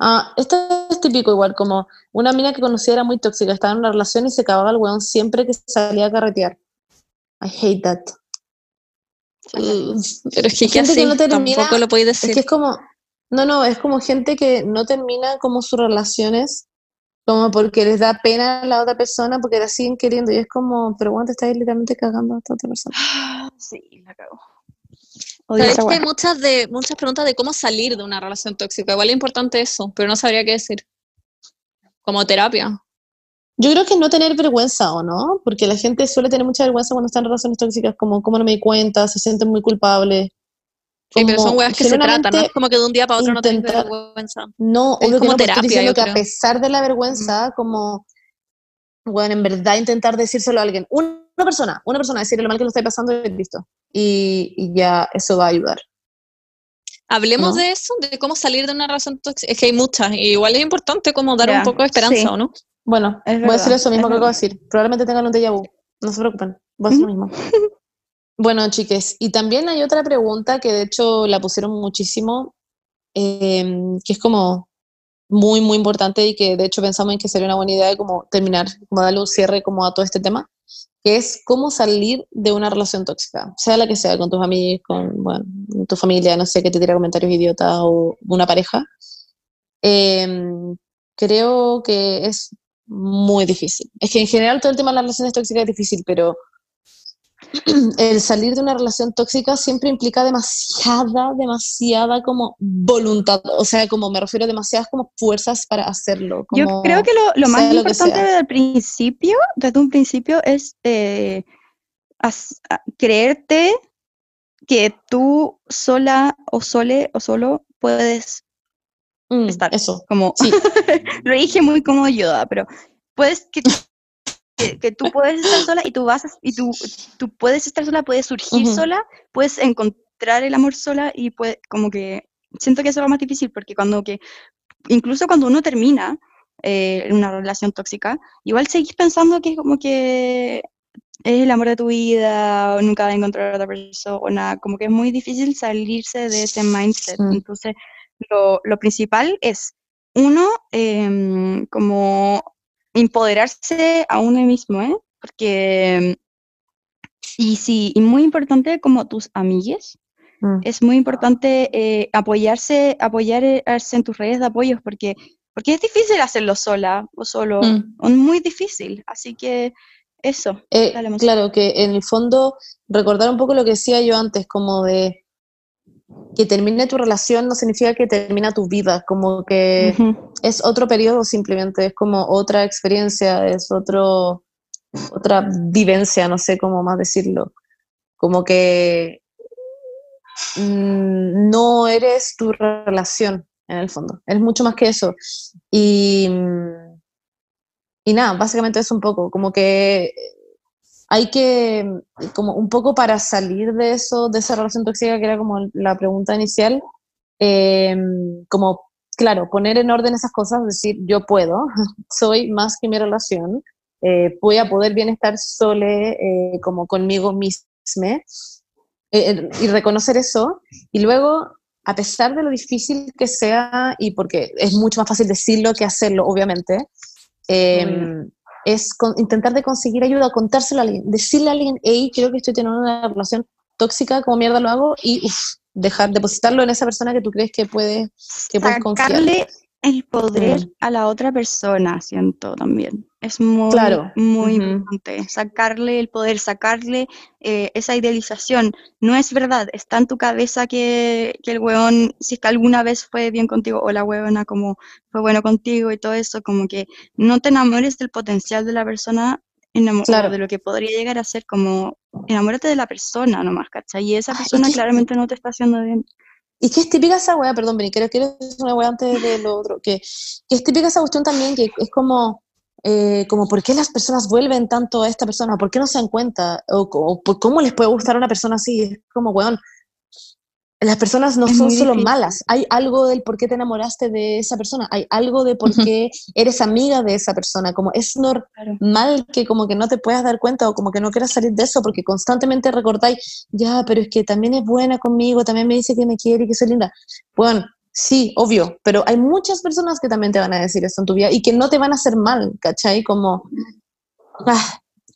a ver. Esto es típico igual, como una mina que conocía era muy tóxica, estaba en una relación y se cagaba el weón siempre que salía a carretear. I hate that. Pero es que así, no termina, tampoco lo podéis decir. Es que es como, es como gente que no termina como sus relaciones, como porque les da pena a la otra persona, porque la siguen queriendo, y es como, pero bueno, te estás literalmente cagando a esta otra persona. Sí, la cago. Sabes que hay muchas preguntas de cómo salir de una relación tóxica, igual es importante eso, pero no sabría qué decir. Como terapia. Yo creo que no tener vergüenza, ¿o no? Porque la gente suele tener mucha vergüenza cuando está en relaciones tóxicas, como, ¿cómo no me di cuenta? Se sienten muy culpables. Sí, pero son weas que se tratan, ¿no? Es como que de un día para otro no tenés vergüenza. No, es como terapia, diciendo que a pesar de la vergüenza, como, bueno, en verdad intentar decírselo a alguien. Una persona, decirle lo mal que lo está pasando y listo. Y ya eso va a ayudar. Hablemos de eso, de cómo salir de una relación tóxica. Es que hay muchas, y igual es importante como dar un poco de esperanza, ¿o no? Bueno, voy a decir eso mismo que acabo de decir. Probablemente tengan un déjà vu, no se preocupen, voy a decir lo mismo. Bueno, chiques, y también hay otra pregunta que de hecho la pusieron muchísimo, que es como muy, muy importante, y que de hecho pensamos en que sería una buena idea de como terminar, como darle un cierre como a todo este tema, que es cómo salir de una relación tóxica, sea la que sea, con tus amigos, con, bueno, tu familia, no sé, que te tira comentarios idiotas, o una pareja. Creo que es muy difícil. Es que en general todo el tema de las relaciones tóxicas es difícil, pero el salir de una relación tóxica siempre implica demasiada como voluntad, o sea, como me refiero a demasiadas como fuerzas para hacerlo, como yo creo que lo más importante desde un principio es creerte que tú sola o solo puedes estar, eso como sí. Lo dije muy como ayuda, pero puedes que que tú puedes estar sola y tú vas a, y tú puedes estar sola, puedes surgir uh-huh. sola, puedes encontrar el amor sola y puedes, como que siento que eso es lo más difícil porque cuando que incluso cuando uno termina una relación tóxica, igual seguís pensando que es como que es el amor de tu vida, o nunca vas a encontrar a otra persona, como que es muy difícil salirse de ese mindset. Sí. Entonces, lo principal es, uno, como empoderarse a uno mismo, porque, y muy importante, como tus amigues, es muy importante apoyarse en tus redes de apoyos, porque es difícil hacerlo sola o solo, es muy difícil, así que eso. Claro, que en el fondo recordar un poco lo que decía yo antes, como de que termine tu relación no significa que termina tu vida, como que uh-huh. es otro periodo simplemente, es como otra experiencia, es otra vivencia, no sé cómo más decirlo, como que no eres tu relación en el fondo, es mucho más que eso. Y nada, básicamente es un poco, como que hay que, como un poco para salir de eso, de esa relación tóxica que era como la pregunta inicial, como, claro, poner en orden esas cosas, decir, yo puedo, soy más que mi relación, voy a poder bien estar sole, como conmigo misma, y reconocer eso, y luego, a pesar de lo difícil que sea, y porque es mucho más fácil decirlo que hacerlo, obviamente, es intentar de conseguir ayuda, contárselo a alguien, decirle a alguien, hey, creo que estoy teniendo una relación tóxica, ¿cómo mierda lo hago? Y depositarlo en esa persona que tú crees que puedes confiar. Sacarle el poder a la otra persona, siento también. Es muy, muy importante. Sacarle el poder, sacarle esa idealización. No es verdad, está en tu cabeza que el huevón, si es que alguna vez fue bien contigo, o la huevona como fue bueno contigo y todo eso, como que no te enamores del potencial de la persona, de lo que podría llegar a ser, como enamórate de la persona nomás, ¿cachai? Y esa persona claramente no te está haciendo bien. Y que es típica esa weá, perdón, Bernie, quiero decir una weá antes de lo otro, que es típica esa cuestión también, que es como ¿por qué las personas vuelven tanto a esta persona? ¿Por qué no se dan cuenta? ¿O cómo les puede gustar a una persona así? Es como, weón, las personas no son solo malas, hay algo del por qué te enamoraste de esa persona, hay algo de por qué eres amiga de esa persona, como es normal que como que no te puedas dar cuenta o como que no quieras salir de eso porque constantemente recordáis, ya, pero es que también es buena conmigo, también me dice que me quiere y que soy linda. Bueno, sí, obvio, pero hay muchas personas que también te van a decir eso en tu vida y que no te van a hacer mal, ¿cachai? Como...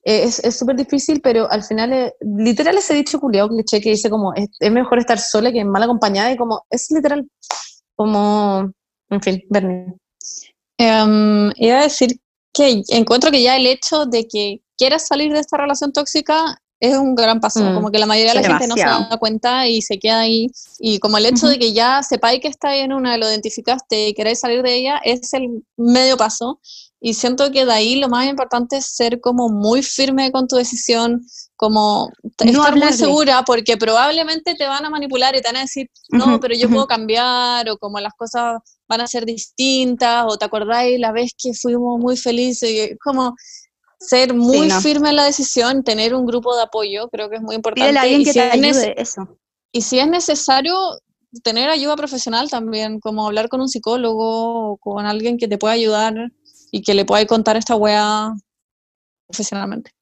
Es súper difícil, pero al final, literal ese dicho culiao cliché que dice como, es mejor estar sola que mal acompañada, y como, es literal, como, en fin, Bernie. Iba a decir que encuentro que ya el hecho de que quieras salir de esta relación tóxica es un gran paso, como que la mayoría de la gente no se da cuenta y se queda ahí, y como el hecho de que ya sepáis que está en una, lo identificaste y queréis salir de ella, es el medio paso. Y siento que de ahí lo más importante es ser como muy firme con tu decisión, como estar muy segura, porque probablemente te van a manipular y te van a decir, no, pero yo puedo cambiar, o como las cosas van a ser distintas, o te acordáis la vez que fuimos muy felices, y como ser muy firme en la decisión, tener un grupo de apoyo, creo que es muy importante. Pídele a alguien que te ayude, eso. Y si es necesario... tener ayuda profesional también, como hablar con un psicólogo o con alguien que te pueda ayudar y que le pueda contar esta weá profesionalmente.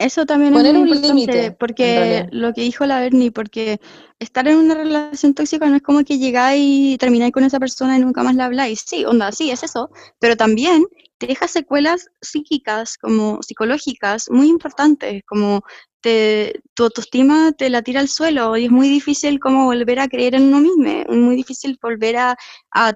Eso también poner es muy importante, porque lo que dijo la Bernie, porque estar en una relación tóxica no es como que llegáis y termináis con esa persona y nunca más la habláis. Sí, onda, sí, es eso, pero también te deja secuelas psíquicas, como psicológicas, muy importantes, como... tu autoestima te la tira al suelo y es muy difícil como volver a creer en uno mismo, es muy difícil volver a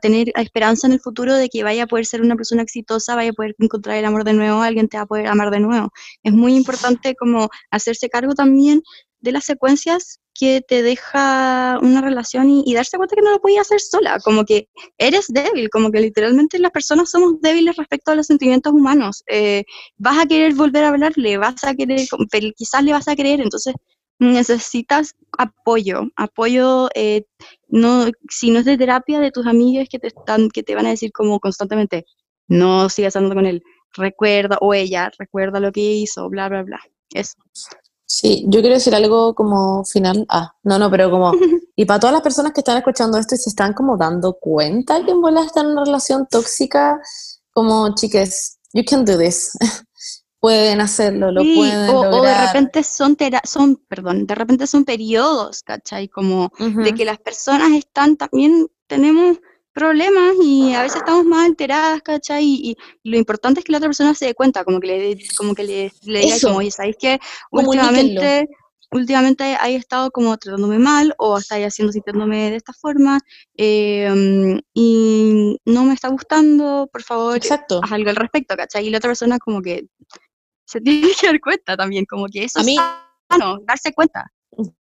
tener esperanza en el futuro de que vaya a poder ser una persona exitosa, vaya a poder encontrar el amor de nuevo, alguien te va a poder amar de nuevo. Es muy importante como hacerse cargo también de las secuencias que te deja una relación y darse cuenta que no lo podías hacer sola, como que eres débil, como que literalmente las personas somos débiles respecto a los sentimientos humanos, vas a querer volver a hablarle, vas a querer, quizás le vas a creer, entonces necesitas apoyo, no, si no es de terapia de tus amigos que te van a decir como constantemente, no sigas andando con él, recuerda, o ella recuerda lo que hizo, bla, bla, bla. Eso. Sí, yo quiero decir algo como final. Pero como... Y para todas las personas que están escuchando esto y se están como dando cuenta que en bola están en una relación tóxica, como, chiques, you can do this. Pueden hacerlo, lo pueden lograr. O de repente son periodos, ¿cachai? Como de que las personas están, también tenemos problemas y a veces estamos más alteradas, ¿cachai? Y lo importante es que la otra persona se dé cuenta, como que le diga, como, oye, ¿sabéis qué? Últimamente he estado como tratándome mal, o hasta sintiéndome de esta forma, y no me está gustando, por favor, haz algo al respecto, ¿cachai? Y la otra persona como que se tiene que dar cuenta también, como que eso es sano, darse cuenta.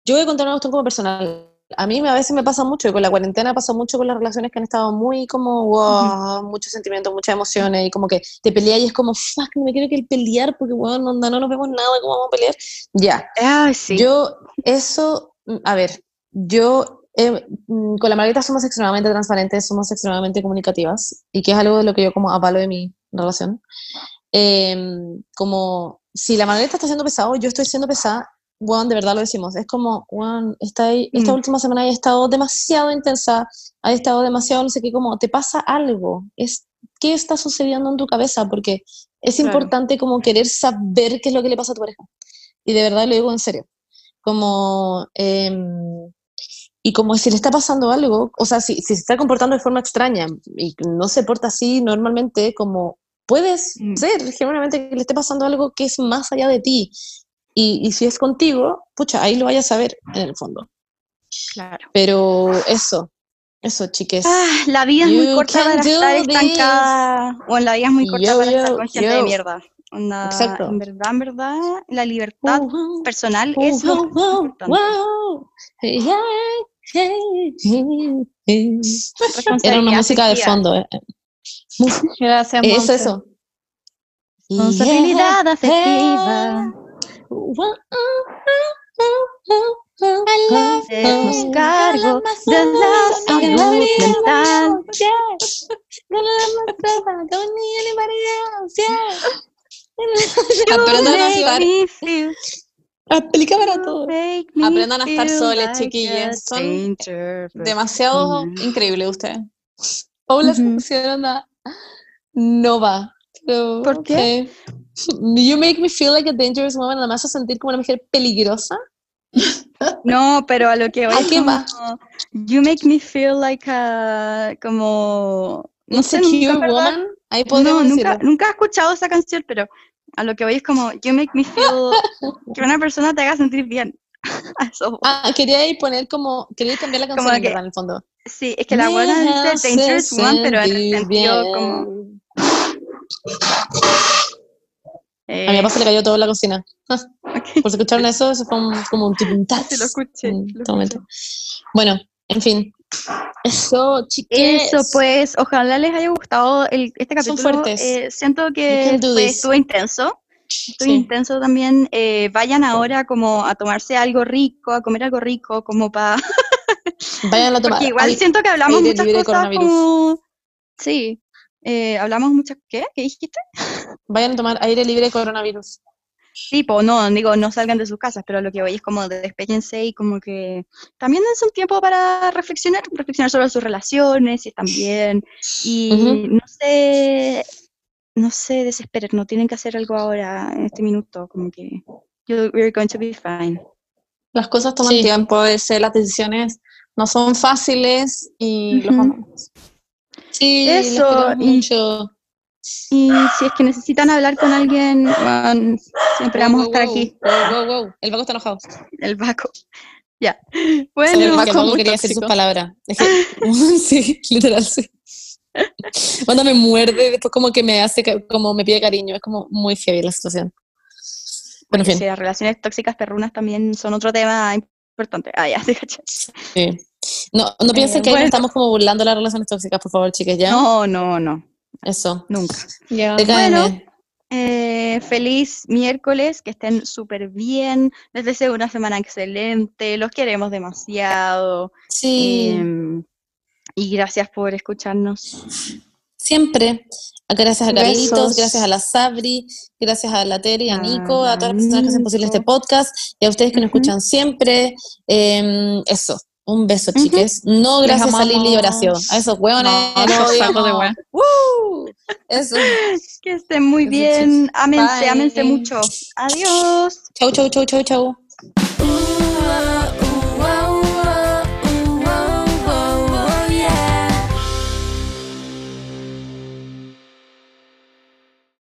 Yo voy a contar una cuestión como personal. A mí a veces me pasa mucho, y con la cuarentena pasó mucho con las relaciones que han estado muy como, wow, muchos sentimientos, muchas emociones, y como que te peleas y es como, fuck, no me quiero que pelear, porque bueno, no nos vemos nada, ¿cómo vamos a pelear? Ya. Ah, sí. Con la Margarita somos extremadamente transparentes, somos extremadamente comunicativas, y que es algo de lo que yo como avalo de mi relación. Como, si la Margarita está siendo pesada, yo estoy siendo pesada, bueno, de verdad lo decimos, es como, bueno, esta última semana he estado demasiado intensa, he estado demasiado, no sé qué, como, te pasa algo, ¿qué está sucediendo en tu cabeza? Porque es importante como querer saber qué es lo que le pasa a tu pareja, y de verdad lo digo en serio, como, y como si le está pasando algo, o sea, si se está comportando de forma extraña, y no se porta así normalmente, como, puedes ser, generalmente que le esté pasando algo que es más allá de ti, y si es contigo, pucha, ahí lo vayas a ver en el fondo. Claro. Pero eso, chiques. La vida es muy corta para estar estancada. O la vida es muy corta para estar con gente de mierda. Exacto. En verdad, la libertad personal es lo más importante. Era una música de fondo. Gracias, Monse. Eso. Responsabilidad afectiva. Hacernos cargo de la salud mental. Aplica para todo. Aprendan a estar soles, chiquillas. Son demasiado increíbles ustedes. Paula se pusieron a Nova. Pero, ¿por qué? You make me feel like a dangerous woman. Nada más a sentir como una mujer peligrosa. No, pero a lo que voy. ¿A qué va? You make me feel like a como insecure woman. Ahí podemos decirlo. Nunca he escuchado esa canción, pero a lo que voy es como you make me feel que una persona te haga sentir bien. Eso. Quería cambiar la canción en el fondo. Sí, es que la buena dice dangerous woman, pero en el sentido como a mi papá se le cayó todo en la cocina. Okay. Por si escucharon eso fue como un tipuntazo. Se lo escuché. Bueno, en fin. Eso, chiquillos. Eso, pues, ojalá les haya gustado este capítulo. Son fuertes. Siento que estuvo intenso. Intenso también. Vayan ahora como a tomarse algo rico, a comer algo rico, como para... Vayan a tomar. Porque igual siento que hablamos muchas cosas como... Sí. Hablamos mucho, ¿qué dijiste? Vayan a tomar aire libre de coronavirus. Sí, pues no salgan de sus casas, pero lo que voy es como despéjense y como que también dense un tiempo para reflexionar sobre sus relaciones, si están bien, y no se desesperen, no tienen que hacer algo ahora, en este minuto, como que we're going to be fine. Las cosas toman tiempo, a veces las decisiones no son fáciles y los momentos. Sí, eso, y si es que necesitan hablar con alguien, siempre vamos a estar aquí. El Vaco está enojado. El Vaco, ya. Bueno, el Vaco quería decir sus palabras. Sí, literal, sí. Cuando me muerde, después como que me hace, como me pide cariño, es como muy fiel la situación. Bueno, en fin. Sí, las relaciones tóxicas perrunas también son otro tema importante. Ya, te caché. Sí. No piensen que ahí estamos como burlando las relaciones tóxicas, por favor, chicas, ¿ya? No. Eso. Nunca. Yeah. Bueno, feliz miércoles, que estén súper bien. Les deseo una semana excelente, los queremos demasiado. Sí. Y gracias por escucharnos. siempre. Gracias a Carlitos, gracias a la Sabri, gracias a la Tere, a Nico, a todas las personas que hacen posible este podcast y a ustedes que nos escuchan siempre. Eso, un beso, chiques. No gracias a Lili y Horacio, a esos hueones. Eso. Que estén muy bien. Ámense mucho. Adiós. Chau, chau, chau, chau, chau.